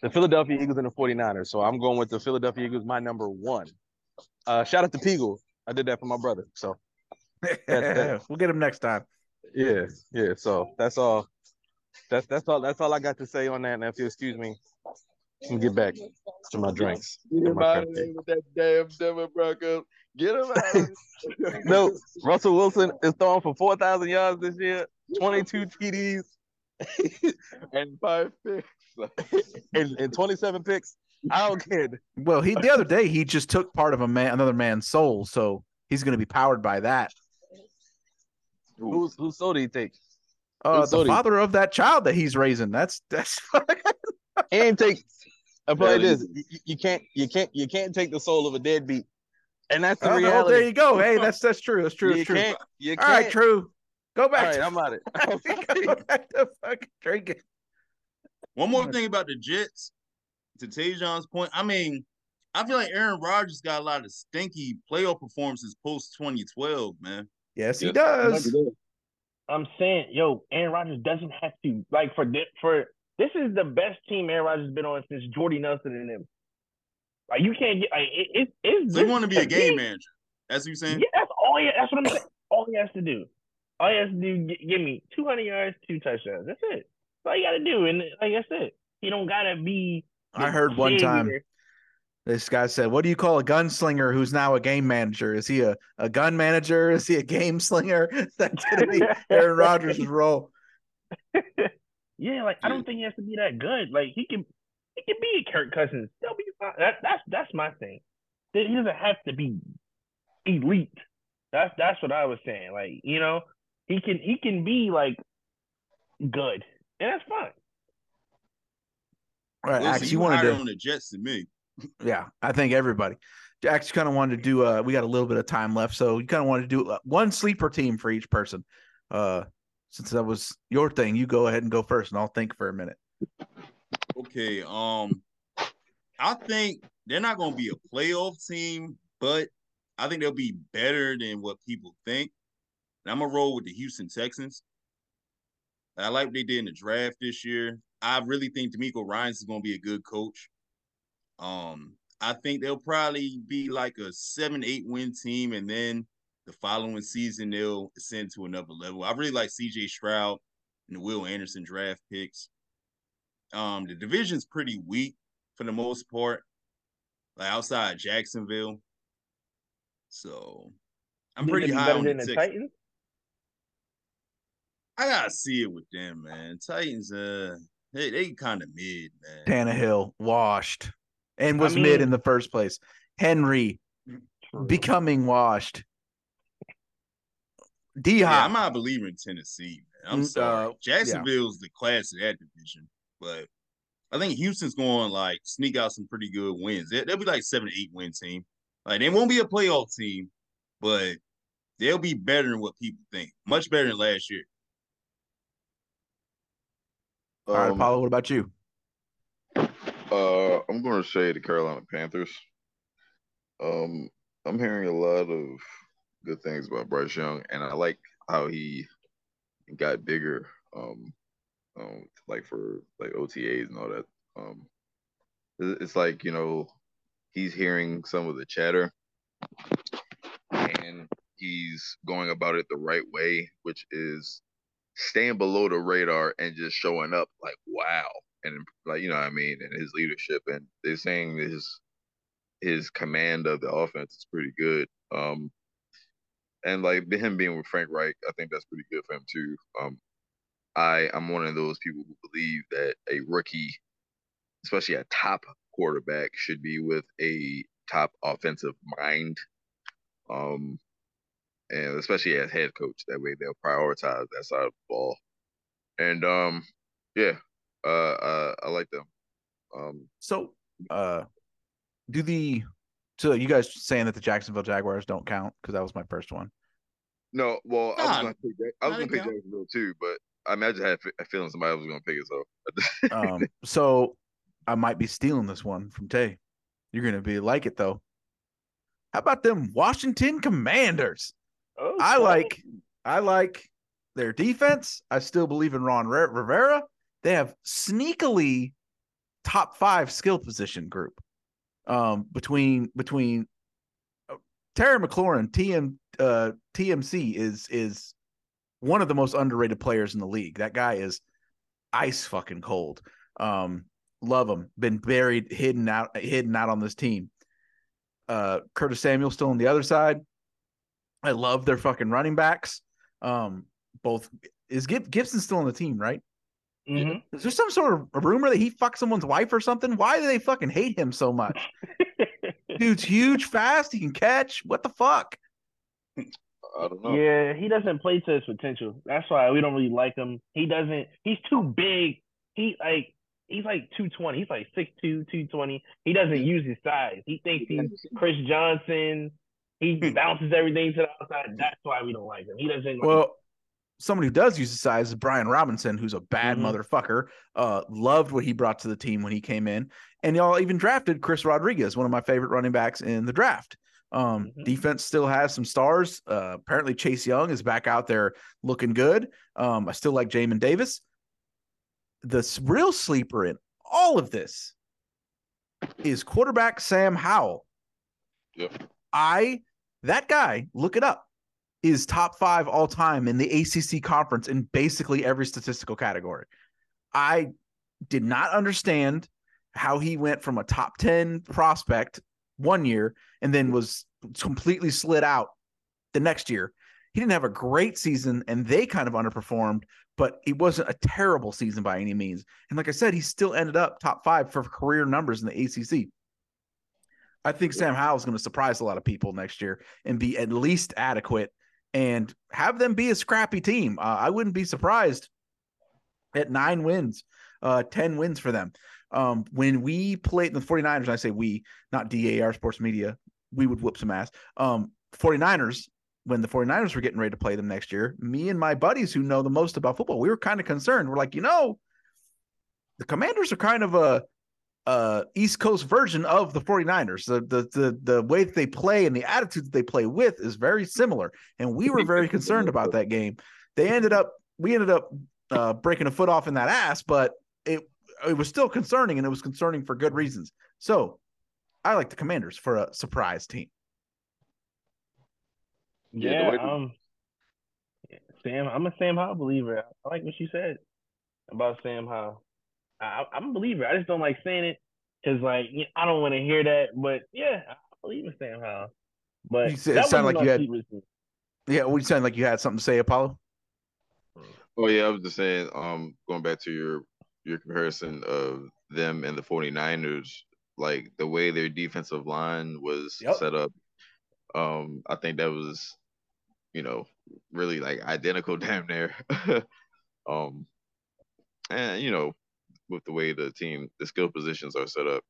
the Philadelphia Eagles, and the 49ers. So I'm going with the Philadelphia Eagles, my number 1. Shout out to Peagle. I did that for my brother. So that. We'll get him next time. Yeah. So that's all. That's all I got to say on that. And if you excuse me, I'm gonna get back to my drinks. Get him out of there with that damn Denver Broncos. Get him out. No, Russell Wilson is throwing for 4,000 yards this year, 22 TDs, and 5 picks, and 27 picks. I don't care. Well, the other day he just took part of another man's soul, so he's gonna be powered by that. Whose soul did he take? The father of that child that he's raising. That's. And take. I play this. You can't take the soul of a deadbeat. And that's the reality. There you go. Hey, that's true. That's true. All right, True. Go back. All right, I'm at it. Go back to fucking drinking. One more thing about the Jets. To Tajon's point, I mean, I feel like Aaron Rodgers got a lot of stinky playoff performances post 2012. Man. Yes, he does. I'm saying, Aaron Rodgers doesn't have to this is the best team Aaron Rodgers has been on since Jordy Nelson and them. Like you can't get it's. So you want to be a game manager? That's what you're saying. Yeah, that's what I'm saying. All he has to do, give me 200 yards, 2 touchdowns. That's it. That's all you got to do, and like that's it. He don't gotta be. I heard one time this guy said, "What do you call a gunslinger who's now a game manager? Is he a gun manager? Is he a game slinger?" That's gonna be Aaron Rodgers' role. Yeah, like I don't think he has to be that good. Like he can be a Kirk Cousins. They'll be fine. That's my thing. He doesn't have to be elite. That's what I was saying. Like He can be like good, and that's fine. All right, Axe, you wanted to on the Jets to me. Yeah, I think everybody. Axe kind of wanted to do. We got a little bit of time left, so you kind of wanted to do one sleeper team for each person. Since that was your thing, you go ahead and go first, and I'll think for a minute. Okay. I think they're not going to be a playoff team, but I think they'll be better than what people think. And I'm going to roll with the Houston Texans. I like what they did in the draft this year. I really think DeMeco Ryans is going to be a good coach. I think they'll probably be like a 7-8 win team, and then the following season they'll ascend to another level. I really like C.J. Stroud and the Will Anderson draft picks. The division's pretty weak for the most part, like outside Jacksonville. So I'm pretty high on the Titans. I gotta see it with them, man. Titans, they kind of mid, man. Tannehill washed, and was mid in the first place. Henry becoming washed. D-Hop. Yeah, I'm not believing in Tennessee, man. I'm sorry. Jacksonville's the class of that division, but I think Houston's going to like sneak out some pretty good wins. They'll be like 7-8 win team. Like they won't be a playoff team, but they'll be better than what people think. Much better than last year. All right, Paulo, what about you? I'm going to say the Carolina Panthers. I'm hearing a lot of good things about Bryce Young, and I like how he got bigger, like for like OTAs and all that. It's like, you know, he's hearing some of the chatter, and he's going about it the right way, which is staying below the radar and just showing up like, wow. And like, you know what I mean? And his leadership, and they're saying his command of the offense is pretty good. And like him being with Frank Reich, I think that's pretty good for him too. I'm one of those people who believe that a rookie, especially a top quarterback, should be with a top offensive mind. And especially as head coach, that way they'll prioritize that side of the ball. And I like them. So you guys saying that the Jacksonville Jaguars don't count? Because that was my first one. No, well, I was going to pick Jacksonville too, but I imagine I had a feeling somebody was going to pick it. So, so I might be stealing this one from Tay. You're going to be like it though. How about them Washington Commanders? Okay. I like their defense. I still believe in Ron Rivera. They have sneakily top 5 skill position group. Between Terry McLaurin, TMC is one of the most underrated players in the league. That guy is ice fucking cold. Love him. Been buried, hidden out on this team. Curtis Samuel still on the other side. I love their fucking running backs. Both is Gibson still on the team, right? Mm-hmm. Is there some sort of rumor that he fucked someone's wife or something? Why do they fucking hate him so much? Dude's huge, fast, he can catch. What the fuck? I don't know. Yeah, he doesn't play to his potential. That's why we don't really like him. He's too big. He's like 220. He's like 6'2", 220. He doesn't use his size. He thinks he's Chris Johnson. He bounces everything to the outside. That's why we don't like him. He doesn't. Well, somebody who does use his size is Brian Robinson, who's a bad motherfucker. Loved what he brought to the team when he came in. And y'all even drafted Chris Rodriguez, one of my favorite running backs in the draft. Defense still has some stars. Apparently Chase Young is back out there looking good. I still like Jamin Davis. The real sleeper in all of this is quarterback Sam Howell. Yep. That guy, look it up, is top 5 all time in the ACC conference in basically every statistical category. I did not understand how he went from a top 10 prospect one year and then was completely slid out the next year. He didn't have a great season and they kind of underperformed, but it wasn't a terrible season by any means. And like I said, he still ended up top 5 for career numbers in the ACC. I think Sam Howell's going to surprise a lot of people next year and be at least adequate and have them be a scrappy team. I wouldn't be surprised at 9 wins, 10 wins for them. When we played the 49ers, I say we, not DAR Sports Media, we would whoop some ass. 49ers, when the 49ers were getting ready to play them next year, me and my buddies who know the most about football, we were kind of concerned. We're like, you know, the Commanders are kind of a East Coast version of the 49ers. The way that they play and the attitude that they play with is very similar. And we were very concerned about that game. We ended up breaking a foot off in that ass, but it was still concerning, and it was concerning for good reasons. So I like the Commanders for a surprise team. Yeah, Sam, I'm a Sam Howell believer. I like what you said about Sam Howell. I'm a believer. I just don't like saying it because, like, I don't want to hear that. But yeah, I believe in Sam Howell. But you sound like you had something to say, Apollo. Oh yeah, I was just saying. Going back to your comparison of them and the 49ers, like the way their defensive line was set up. I think that was, really like identical damn near. And with the way the skill positions are set up,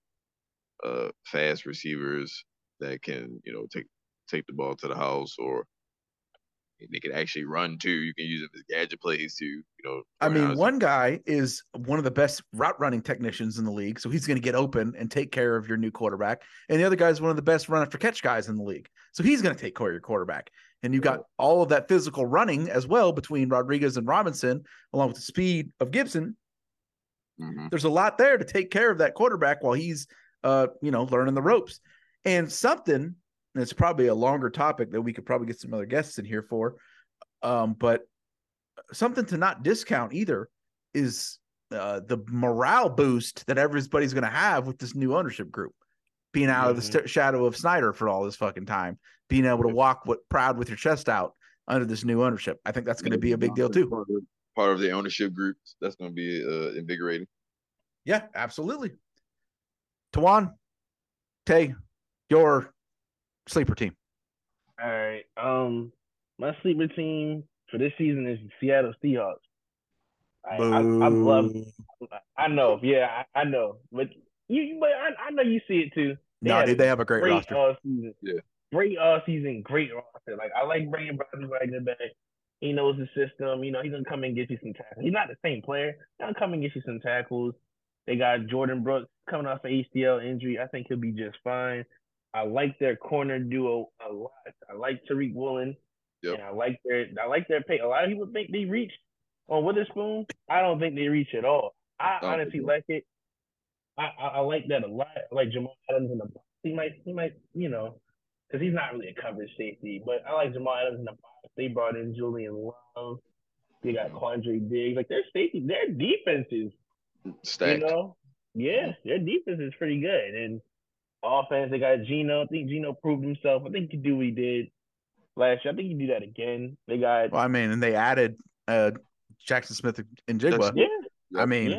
fast receivers that can, take the ball to the house, or they can actually run too. You can use them as gadget plays too. One guy is one of the best route running technicians in the league, so he's going to get open and take care of your new quarterback. And the other guy is one of the best run after catch guys in the league, so he's going to take care of your quarterback. And you've got all of that physical running as well between Rodriguez and Robinson, along with the speed of Gibson. Mm-hmm. There's a lot there to take care of that quarterback while he's, learning the ropes. And something. And it's probably a longer topic that we could probably get some other guests in here for. But something to not discount either is the morale boost that everybody's going to have with this new ownership group, being out of the shadow of Snyder for all this fucking time, being able to walk proud with your chest out under this new ownership. I think that's going to be a big deal too. Part of the ownership group. That's going to be invigorating. Yeah, absolutely. Tawan, Tay, your sleeper team. All right. My sleeper team for this season is the Seattle Seahawks. I love. I know. Yeah, I know. But I know you see it too. They have a great roster. Great roster. Like, I like bringing Bobby Wagner back. He knows the system. He's gonna come and get you some tackles. He's not the same player. He's gonna come and get you some tackles. They got Jordan Brooks coming off an ACL injury. I think he'll be just fine. I like their corner duo a lot. I like Tariq Woolen. Yep. And I like their pay. A lot of people think they reach on Witherspoon. I don't think they reach at all. I honestly like it. I like that a lot. I like Jamal Adams in the box. He might, because he's not really a coverage safety, but I like Jamal Adams in the box. They brought in Julian Love. They got Quandre Diggs. Like, their safety, their defense is stacked. Yeah, their defense is pretty good. And offense, they got Geno. I think Geno proved himself. I think he did what he did last year. I think he did that again. They got. Well, and they added Jackson Smith and Njigba. Yeah.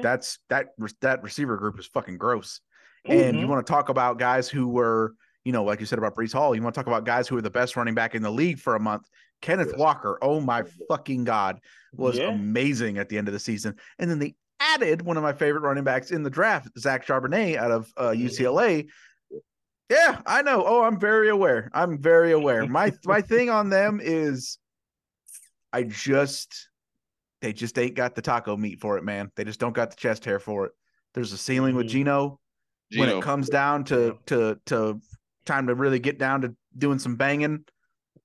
That's that receiver group is fucking gross. Mm-hmm. And you want to talk about guys who were, like you said about Breece Hall. You want to talk about guys who were the best running back in the league for a month. Kenneth Walker, oh my fucking god, was amazing at the end of the season. And then they added one of my favorite running backs in the draft, Zach Charbonnet out of UCLA. Yeah, I know. Oh, I'm very aware. My thing on them is they just ain't got the taco meat for it, man. They just don't got the chest hair for it. There's a ceiling with Geno. When it comes down to time to really get down to doing some banging.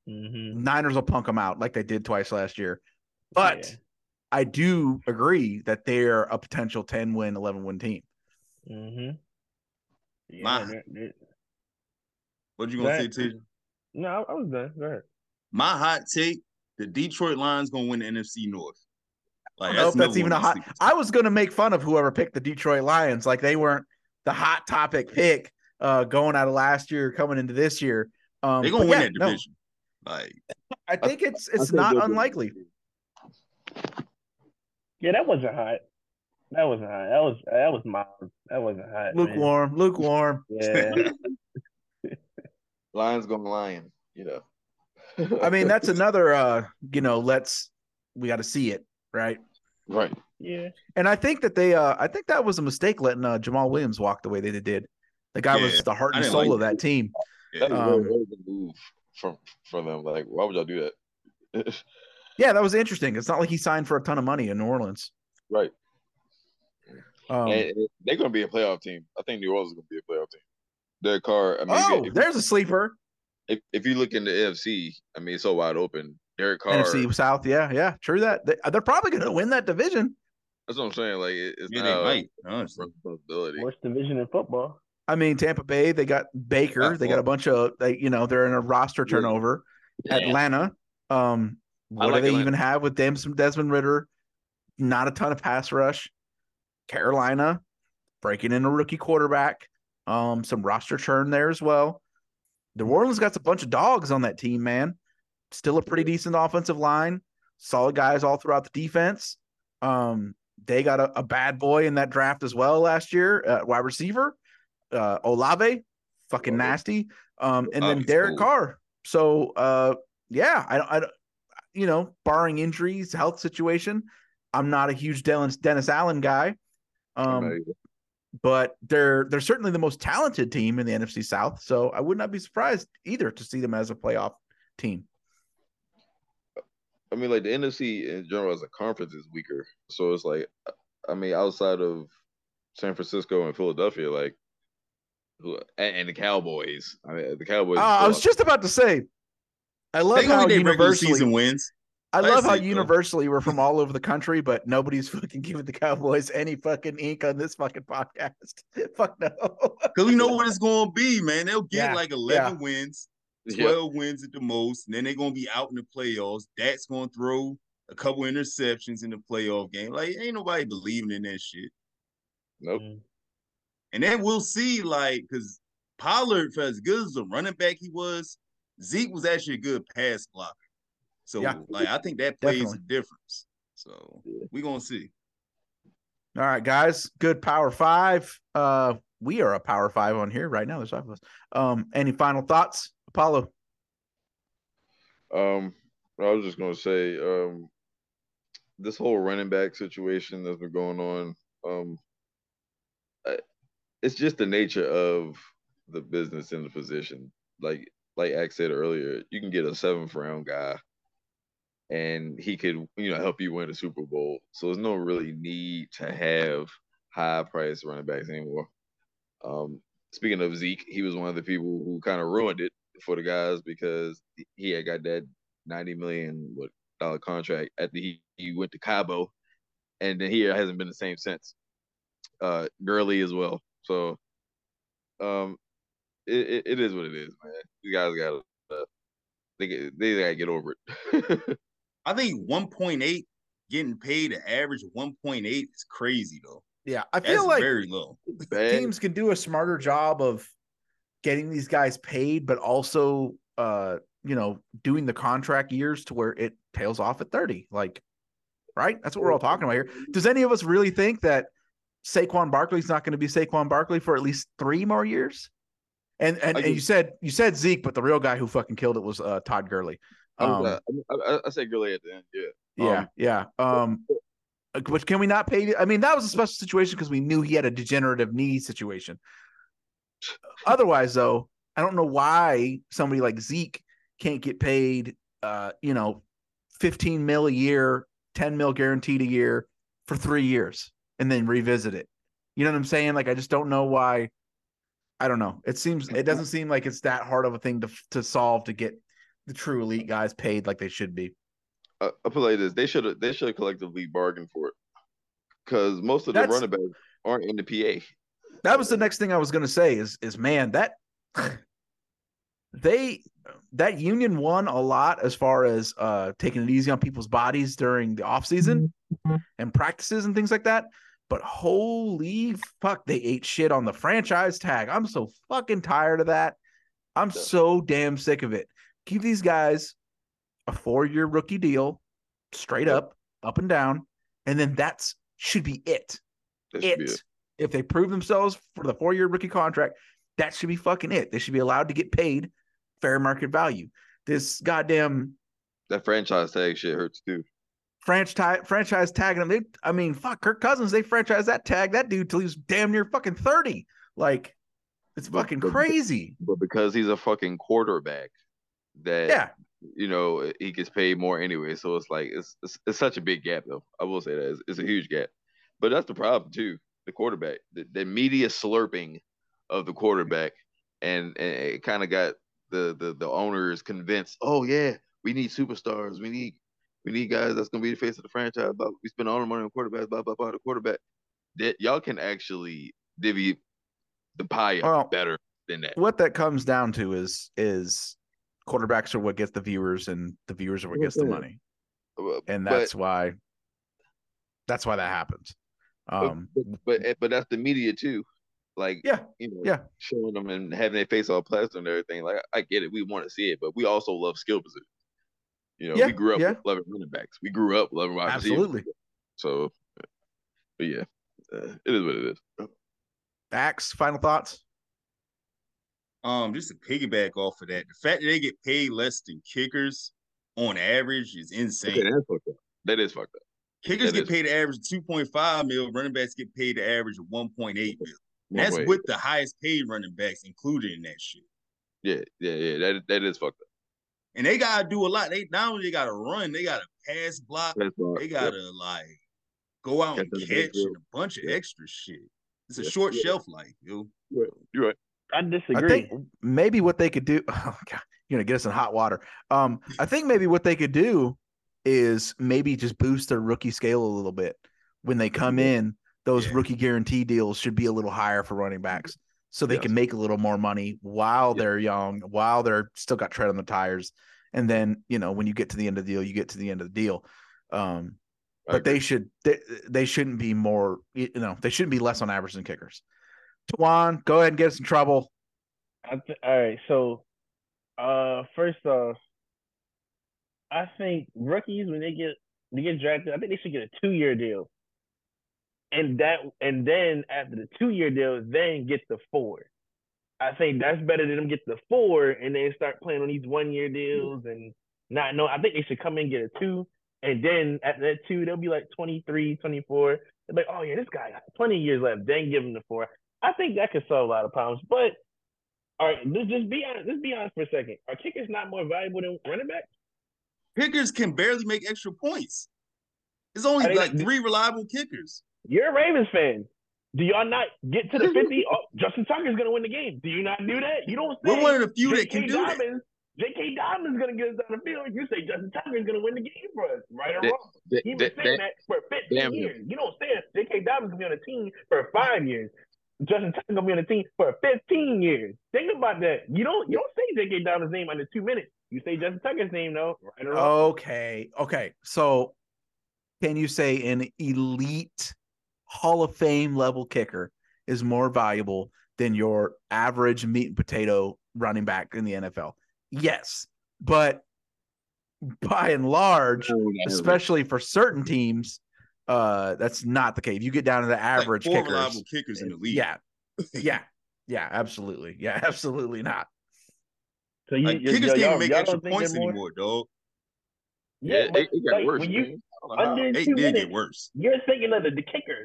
Mm-hmm. Niners will punk them out like they did twice last year. But I do agree that they're a potential 10-win, 11-win team. Mm-hmm. Yeah, what you gonna say, T? No, I was done. Go ahead. My hot take: the Detroit Lions gonna win the NFC North. Like, I don't know if that's even a hot. I was gonna make fun of whoever picked the Detroit Lions, like they weren't the hot topic pick going out of last year, coming into this year. They're gonna win that division. No. Like, I think it's not unlikely. Yeah, that wasn't hot. That wasn't hot. That was mild. That wasn't hot. Lukewarm. Yeah. Lions going lion. I mean, that's another, we got to see it. Right. Right. Yeah. And I think that I think that was a mistake letting Jamal Williams walk the way that they did. The guy was the heart and soul of that team. Yeah. That was a really good move from them. Like, why would y'all do that? Yeah, that was interesting. It's not like he signed for a ton of money in New Orleans. Right. They're going to be a playoff team. I think New Orleans is going to be a playoff team. Their car. I mean, there's a sleeper. If you look in the AFC, I mean, it's so wide open. Derek Carr. NFC South, yeah, true that. They're probably going to win that division. That's what I'm saying. Like, it's not like responsibility. Worst division in football. I mean, Tampa Bay, they got Baker. They got a bunch of, they're in a roster turnover. Yeah. Atlanta. What do they even have with Desmond Ridder? Not a ton of pass rush. Carolina, breaking in a rookie quarterback. Some roster churn there as well. New Orleans got a bunch of dogs on that team, man. Still a pretty decent offensive line. Solid guys all throughout the defense. They got a bad boy in that draft as well last year, wide receiver. Olave, fucking nasty. And then Derek Carr. So, barring injuries, health situation, I'm not a huge Dennis Allen guy. But they're certainly the most talented team in the NFC South. So I would not be surprised either to see them as a playoff team. I mean, like, the NFC in general as a conference is weaker. So it's like, I mean, outside of San Francisco and Philadelphia, like, and the Cowboys. I mean, the Cowboys. I was just about to say, I love how universally season wins. I love how universally we're from all over the country, but nobody's fucking giving the Cowboys any fucking ink on this fucking podcast. Fuck no. Because we know what it's going to be, man. They'll get 11 wins, 12 wins at the most, and then they're going to be out in the playoffs. Dak's going to throw a couple interceptions in the playoff game. Like, ain't nobody believing in that shit. Nope. And then we'll see, like, because Pollard, for as good as a running back he was, Zeke was actually a good pass blocker. So, I think that plays a difference. So, we're going to see. All right, guys. Good Power 5. We are a Power 5 on here right now. There's five of us. Any final thoughts, Apollo? I was just going to say, this whole running back situation that's been going on, it's just the nature of the business and the position. Like Ak said earlier, you can get a 7th-round guy, and he could, help you win a Super Bowl. So there's no really need to have high-priced running backs anymore. Speaking of Zeke, he was one of the people who kind of ruined it for the guys because he had got that $90 million contract after he went to Cabo, and then he hasn't been the same since. Gurley as well. So, it is what it is, man. These guys got they gotta get over it. I think 1.8 getting paid an average of 1.8 is crazy though. Yeah, I feel like very low. Teams can do a smarter job of getting these guys paid, but also doing the contract years to where it tails off at 30. Like, right? That's what we're all talking about here. Does any of us really think that Saquon Barkley's not going to be Saquon Barkley for at least 3 more years? And you said Zeke, but the real guy who fucking killed it was Todd Gurley. I said Gurley at the end, which can we not pay? I mean, that was a special situation because we knew he had a degenerative knee situation. Otherwise, though, I don't know why somebody like Zeke can't get paid, $15 million a year, $10 million guaranteed a year for 3 years. And then revisit it. You know what I'm saying? Like, I just don't know why. I don't know. It doesn't seem like it's that hard of a thing to solve to get the true elite guys paid like they should be. I'll put it like this: they should have collectively bargained for it because most of the running backs aren't in the PA. That was the next thing I was going to say. Is man that that union won a lot as far as taking it easy on people's bodies during the off season and practices and things like that. But holy fuck, they ate shit on the franchise tag. I'm so fucking tired of that. I'm so damn sick of it. Give these guys a 4-year rookie deal, straight up and down, and then that should be it. If they prove themselves for the 4-year rookie contract, that should be fucking it. They should be allowed to get paid fair market value. this goddamn that franchise tag shit hurts too. Franchise tagging him. Kirk Cousins, they franchise that tag that dude till he was damn near fucking 30. Like, it's fucking crazy. But because he's a fucking quarterback, that you know, he gets paid more anyway. So it's like it's such a big gap though. I will say that it's a huge gap. But that's the problem too. The quarterback, the media slurping of the quarterback, and it kind of got the owners convinced. Oh yeah, we need superstars. We need guys that's gonna be the face of the franchise. But we spend all the money on quarterbacks. Blah blah blah. The quarterback. That y'all can actually divvy the pie up better than that. What that comes down to is quarterbacks are what gets the viewers, and the viewers are what gets the money, and that's why that happens. But that's the media too, like showing them and having their face all plastered and everything. Like I get it, we want to see it, but we also love skill position. You know, we grew up loving running backs. We grew up loving wide receivers. Absolutely. So, but yeah, it is what it is. Axe, final thoughts. Just to piggyback off of that, the fact that they get paid less than kickers on average is insane. Okay, that's fucked up. That is fucked up. Kickers get paid the average of 2.5 mil. Running backs get paid the average of 1.8 mil. That's with the highest paid running backs included in that shit. Yeah. That is fucked up. And they gotta do a lot. They not only gotta run, they gotta pass block. They gotta like go out and catch and a bunch of extra shit. It's a short shelf life, yo. You're right. I disagree. I think maybe what they could do. Oh God, you're gonna get us in hot water. I think maybe what they could do is maybe just boost their rookie scale a little bit. When they come in, those rookie guarantee deals should be a little higher for running backs so they can make a little more money while they're young, while they're still got tread on the tires. And then, you know, when you get to the end of the deal, you get to the end of the deal. But they shouldn't be more, you know, they shouldn't be less on average than kickers. Jawan, go ahead and get us in trouble. All right. So first off, I think rookies, when they get drafted, I think they should get a 2-year deal, and then after the 2-year deal, then get the 4. I think that's better than them get the 4 and then start playing on these 1-year deals and not know. I think they should come in and get a 2, and then at that 2, they'll be like 23, 24. They're like, oh yeah, this guy got plenty of years left. Then give him the 4. I think that could solve a lot of problems. But all right, let's be honest for a second. Are kickers not more valuable than running backs? Kickers can barely make extra points. There's only like 3 reliable kickers. You're a Ravens fan. Do y'all not get to the 50? Oh, Justin Tucker's going to win the game. Do you not do that? You don't say. We're one of the few that can do that. J.K. Dobbins is going to get us down the field. You say Justin Tucker's going to win the game for us, right or wrong. He's been saying that for 15 years. You don't say it. J.K. Dobbins is going to be on the team for 5 years. Justin Tucker's going to be on the team for 15 years. Think about that. You don't say J.K. Dobbins' name under 2 minutes. You say Justin Tucker's name, though. Right or wrong. Okay. So, can you say an elite Hall of Fame level kicker is more valuable than your average meat and potato running back in the NFL? Yes. But by and large, especially for certain teams, that's not the case. You get down to the average like 4 kickers. Reliable kickers in the league. Yeah, absolutely. Yeah, absolutely not. So kickers can't make extra points anymore, dog. Yeah, it got worse. It did get worse. You're thinking of the kicker.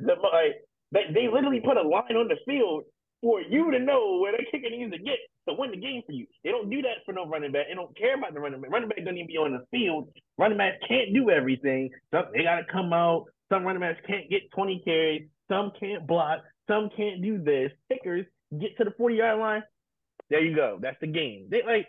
They literally put a line on the field for you to know where the kicker needs to get to win the game for you. They don't do that for no running back. They don't care about the running back. Running back don't even be on the field. Running backs can't do everything. Some, they got to come out. Some running backs can't get 20 carries. Some can't block. Some can't do this. Kickers get to the 40-yard line. There you go. That's the game. They're more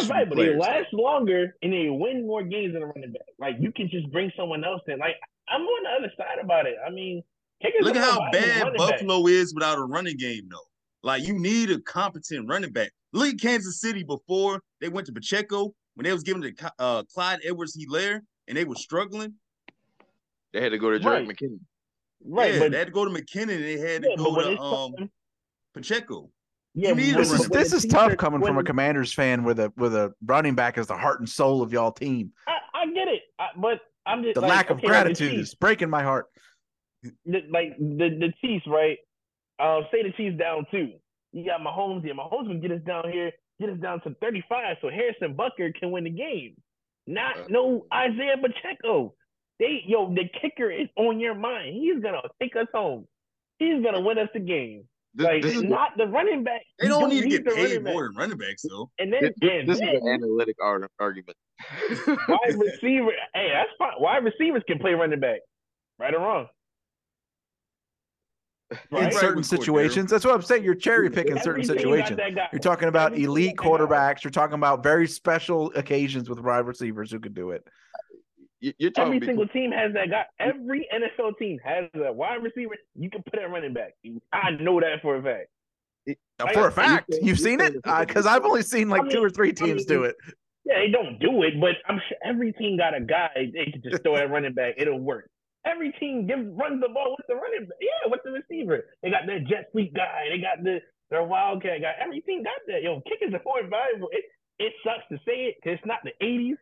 valuable. They last longer and they win more games than a running back. Like, you can just bring someone else in. Like, I'm on the other side about it. I mean, look at how bad Buffalo is without a running game, though. Like, you need a competent running back. Look at Kansas City before they went to Pacheco when they was giving to Clyde Edwards-Helaire and they were struggling. They had to go to Jarek McKinnon. Right, yeah, but they had to go to McKinnon and they had to go to Pacheco. Yeah, this is tough coming from a Commanders fan with a running back as the heart and soul of y'all team. I get it, but I'm just the lack of gratitude is breaking my heart. The Chiefs, right? Say the Chiefs down 2. You got Mahomes here. Mahomes would get us down here. get us down to 35 so Harrison Butker can win the game. No Isaiah Pacheco. The kicker is on your mind. He's going to take us home. He's going to win us the game. The running back. They don't need to get paid more than running backs, though. And then this is an analytic argument. Wide receiver. Hey, that's fine. Wide receivers can play running back, right or wrong. Right? In certain situations. That's what I'm saying. You're cherry picking certain situations. You're talking about elite quarterbacks. You're talking about very special occasions with wide receivers who could do it. Every single team has that guy. Every NFL team has a wide receiver. You can put at running back. I know that for a fact. You've seen it? Because I've only seen two or three teams do it. Yeah, they don't do it, but I'm sure every team got a guy they can just throw at running back. It'll work. Every team runs the ball with the running back. Yeah, with the receiver. They got their jet sweep guy. They got their wildcat guy. Every team got that. Yo, kickers are more valuable. It sucks to say it because it's not the 80s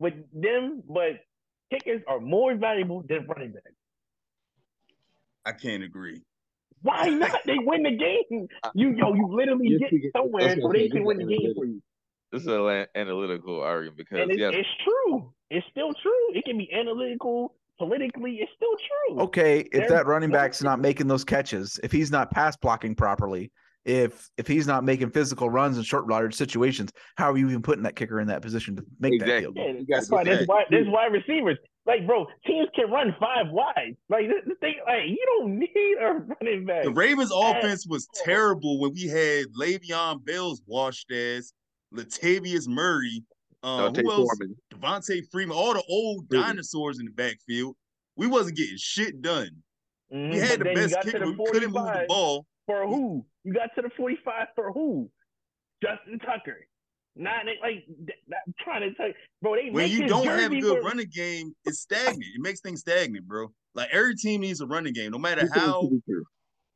with them, but kickers are more valuable than running backs. I can't agree. Why not? They win the game. You literally get somewhere so they can win the game for you. This is an analytical argument because it's true. It's still true. It can be analytical. Politically, it's still true. Okay, if that running back's not making those catches, if he's not pass blocking properly, if he's not making physical runs in short yardage situations, how are you even putting that kicker in that position to make that field goal? Yeah, that's why there's wide receivers. Like, bro, teams can run five wide. Like, this thing, you don't need a running back. The Ravens' offense was terrible when we had Le'Veon Bell's washed ass, Latavius Murray, who else? Devontae Freeman, all the old dinosaurs in the backfield. We wasn't getting shit done. Mm-hmm. We had the best kicker. We couldn't move the ball. For who? You got to the 45 for who? Justin Tucker. I'm trying to tell you, bro. When you don't have a good running game, it's stagnant. It makes things stagnant, bro. Like, every team needs a running game, no matter how.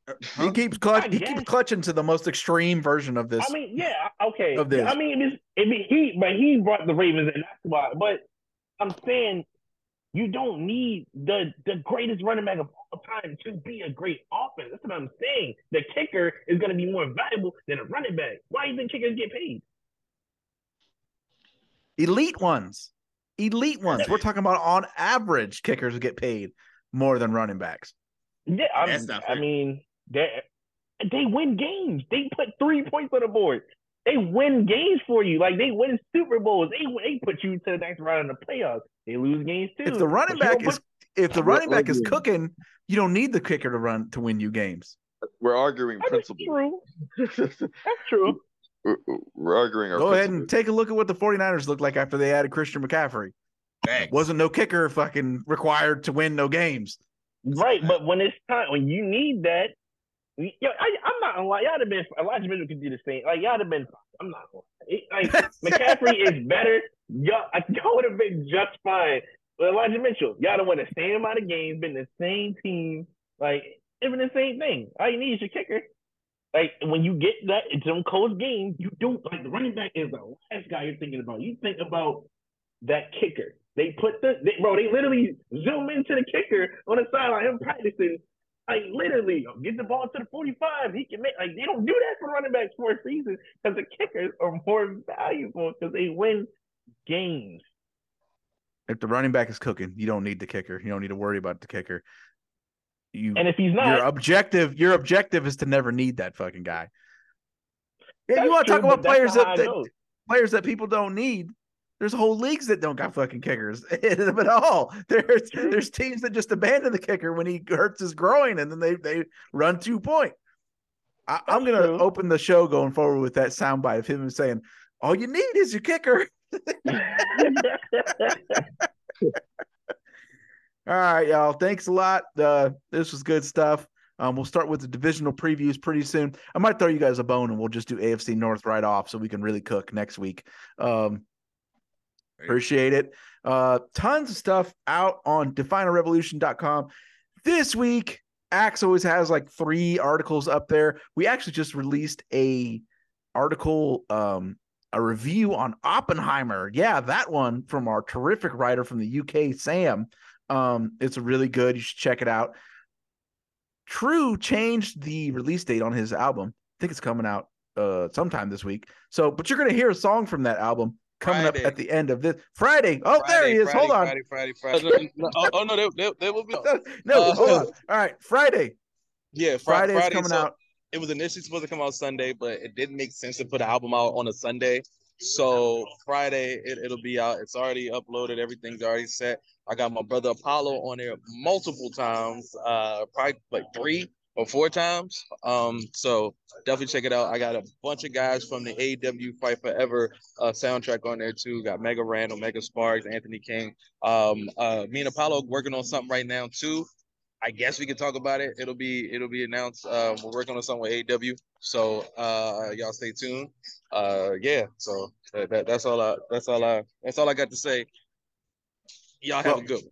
Huh? He keeps clutching to the most extreme version of this. I mean, yeah, okay. Of this. I mean, he brought the Ravens in. That's why. But I'm saying you don't need the greatest running back of all time to be a great offense. That's what I'm saying. The kicker is going to be more valuable than a running back. Why do you think kickers get paid? Elite ones. We're talking about on average kickers get paid more than running backs. Yeah, they win games. They put 3 points on the board. They win games for you. Like, they win Super Bowls. They put you to the next round in the playoffs. They lose games too. If the running back is cooking, you don't need the kicker to run to win you games. We're arguing principle. That's true. We're arguing. Go ahead and take a look at what the 49ers looked like after they added Christian McCaffrey. Wasn't no kicker fucking required to win no games. Right, but when it's time, when you need that, I'm not gonna lie. Elijah Mitchell could do the same. Like, y'all have been. I'm not gonna lie. McCaffrey is better. Y'all would have been just fine. But Elijah Mitchell, y'all don't win the same amount of games, been the same team, like even the same thing. All you need is your kicker. Like, when you get that, it's some close game. You do, like, the running back is the last guy you're thinking about. You think about that kicker. They put they literally zoom into the kicker on the sideline, him practicing. Like, literally, get the ball to the 45. He can make, like, they don't do that for running backs for a season because the kickers are more valuable because they win games. If the running back is cooking, you don't need the kicker. You don't need to worry about the kicker. And if he's not, your objective is to never need that fucking guy. Yeah, you want to talk about players that people don't need. There's whole leagues that don't got fucking kickers in them at all. There's teams that just abandon the kicker when he hurts his groin, and then they run 2 point. I'm going to open the show going forward with that soundbite of him saying, all you need is your kicker. All right, y'all. Thanks a lot. This was good stuff. We'll start with the divisional previews pretty soon. I might throw you guys a bone, and we'll just do AFC North right off so we can really cook next week. Appreciate it. Tons of stuff out on definearevolution.com. This week, Axe always has like 3 articles up there. We actually just released a article, a review on Oppenheimer. Yeah, that one from our terrific writer from the UK, Sam. It's really good. You should check it out. True changed the release date on his album. I think it's coming out sometime this week. So, but you're going to hear a song from that album coming up at the end of this Friday. Oh, Friday, there he is. Friday. Oh, no, there will be. Hold on. All right. Friday. Yeah. Friday coming out. It was initially supposed to come out Sunday, but it didn't make sense to put an album out on a Sunday. So Friday, it'll be out. It's already uploaded. Everything's already set. I got my brother Apollo on there multiple times, probably like 3 or 4 times. So definitely check it out. I got a bunch of guys from the AEW Fight Forever soundtrack on there too. Got Mega Randall, Mega Sparks, Anthony King. Me and Apollo working on something right now too. I guess we can talk about it. It'll be announced. We're working on something with AEW, so y'all stay tuned. So that's all I got to say. Y'all have a good one.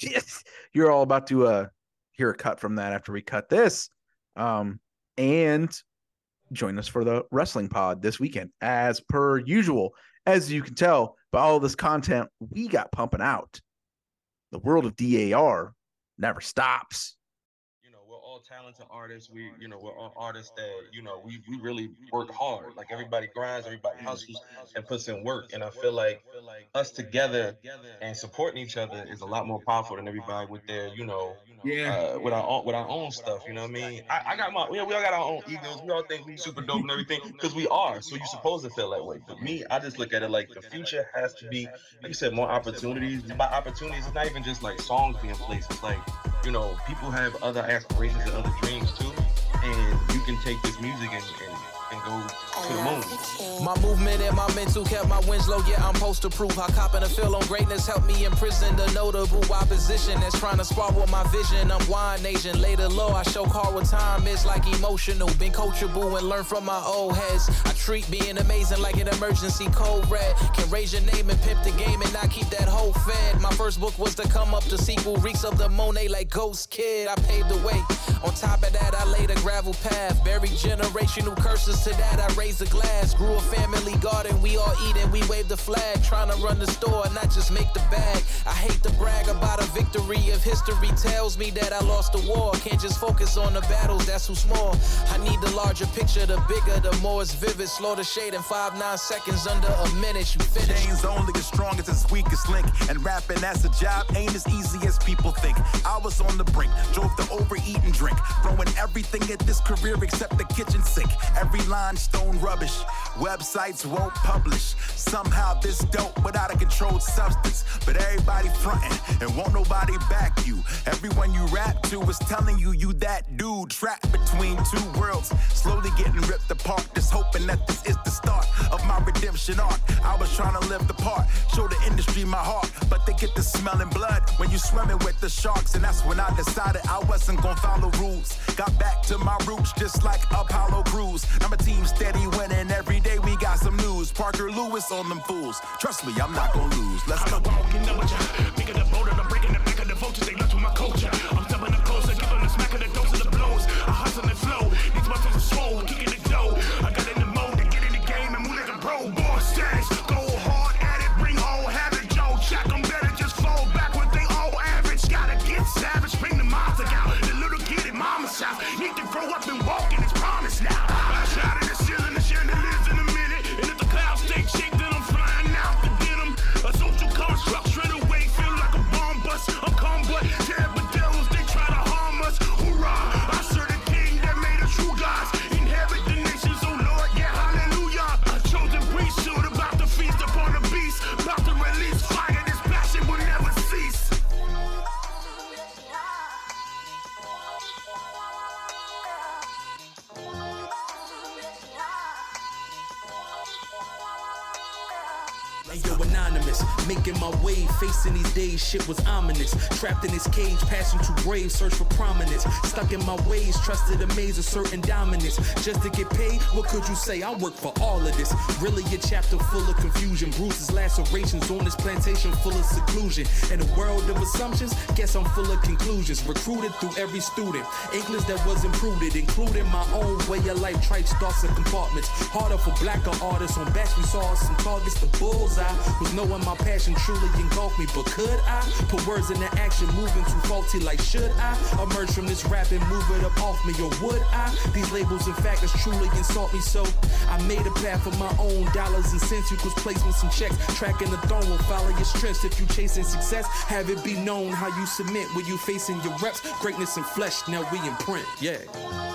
Yes, you're all about to hear a cut from that after we cut this, and join us for the Wrestling Pod this weekend as per usual. As you can tell by all this content we got pumping out, the world of DAR never stops. You know, we're all talented artists. We're all artists that, we really work hard. Like, everybody grinds, everybody hustles and puts in work. And I feel like us together and supporting each other is a lot more powerful than everybody with their, with our own stuff. You know what I mean? I got my, we all got our own egos. We all think we super dope and everything because we are. So you're supposed to feel that way. But me, I just look at it like the future has to be, like you said, more opportunities. And by opportunities, it's not even just like songs being placed. It's like, people have other aspirations and other dreams too. And you can take this music and go to the moon. My movement and my mental kept my wins low, yeah, I'm post to prove. I cop and a feel on greatness, help me imprison the notable opposition that's trying to spar with my vision. I'm wine Asian, later low, I show car what time is like emotional. Been coachable and learn from my old heads. I treat being amazing like an emergency code red. Can raise your name and pimp the game and not keep that whole fed. My first book was to come up, the sequel reeks up the Monet like Ghost Kid. I paved the way. On top of that, I laid a gravel path. Buried generational curses, to that I raised a glass, grew a family garden, we all eat and we wave the flag, trying to run the store, not just make the bag. I hate to brag about a victory if history tells me that I lost the war. Can't just focus on the battles, that's too small. I need the larger picture, the bigger, the more it's vivid. Slow the shade in 5-9 seconds, under a minute, you finish. Chains only as strong as its weakest link, and rapping as a job ain't as easy as people think. I was on the brink, drove to overeat and drink, throwing everything at this career except the kitchen sink. Every line stone rubbish, websites won't publish. Somehow this dope without a controlled substance, but everybody frontin' and won't nobody back you. Everyone you rap to is telling you that dude trapped between two worlds, slowly getting ripped apart. Just hoping that this is the start of my redemption arc. I was trying to live the part, show the industry my heart, but they get the smelling blood when you swimming with the sharks. And that's when I decided I wasn't gonna follow rules, got back to my roots just like Apollo Crews. Now my team steady winning, every day we got some news. Parker Lewis on them fools, trust me, I'm not gonna lose. Let's go. Picking up older, I'm breaking the back of the vultures, they left with my culture. I'm stepping up closer, giving the smack of the dose of the blows. I hustle and flow, these muscles are swole, kicking the dough. I got in the mode to get in the game and move like a pro. Born status, go hard at it, bring all havoc. Joe, check them better, just fall back when they all average. Gotta get savage, bring the monster out. The little kid in mama's house, need to grow up and walk in his promise now. I shot in the ceiling, the chandeliers in a minute, and if the clouds stay shake, then I'm flying out the denim. A social construct straight away, feel like a bomb bust. A combo, terrible devils, they try to harm us. Hoorah! I serve the king that made us true gods, inherit the nations, oh Lord, yeah, hallelujah. I chose the priest, short about to feast upon the beast, about to release fire, this passion will never cease. Yo, anonymous, making my way, facing these days, shit was ominous. Trapped in this cage, passing through graves, search for prominence. Stuck in my ways, trusted a maze of certain dominance. Just to get paid, what could you say? I work for all of this. Really a chapter full of confusion, bruises, lacerations, on this plantation full of seclusion. In a world of assumptions, guess I'm full of conclusions. Recruited through every student, English that was imputed, including my own way of life, trite thoughts and compartments. Harder for blacker artists, on backs we saw some targets, the bullseye. I was knowing my passion truly engulfed me, but could I put words into action, moving too faulty? Like, should I emerge from this rap and move it up off me, or would I? These labels and factors truly insult me, so I made a path for my own dollars and cents, equals placements and checks. Tracking the throne will follow your strengths. If you chasing success, have it be known how you submit when you facing your reps. Greatness and flesh, now we imprint, yeah.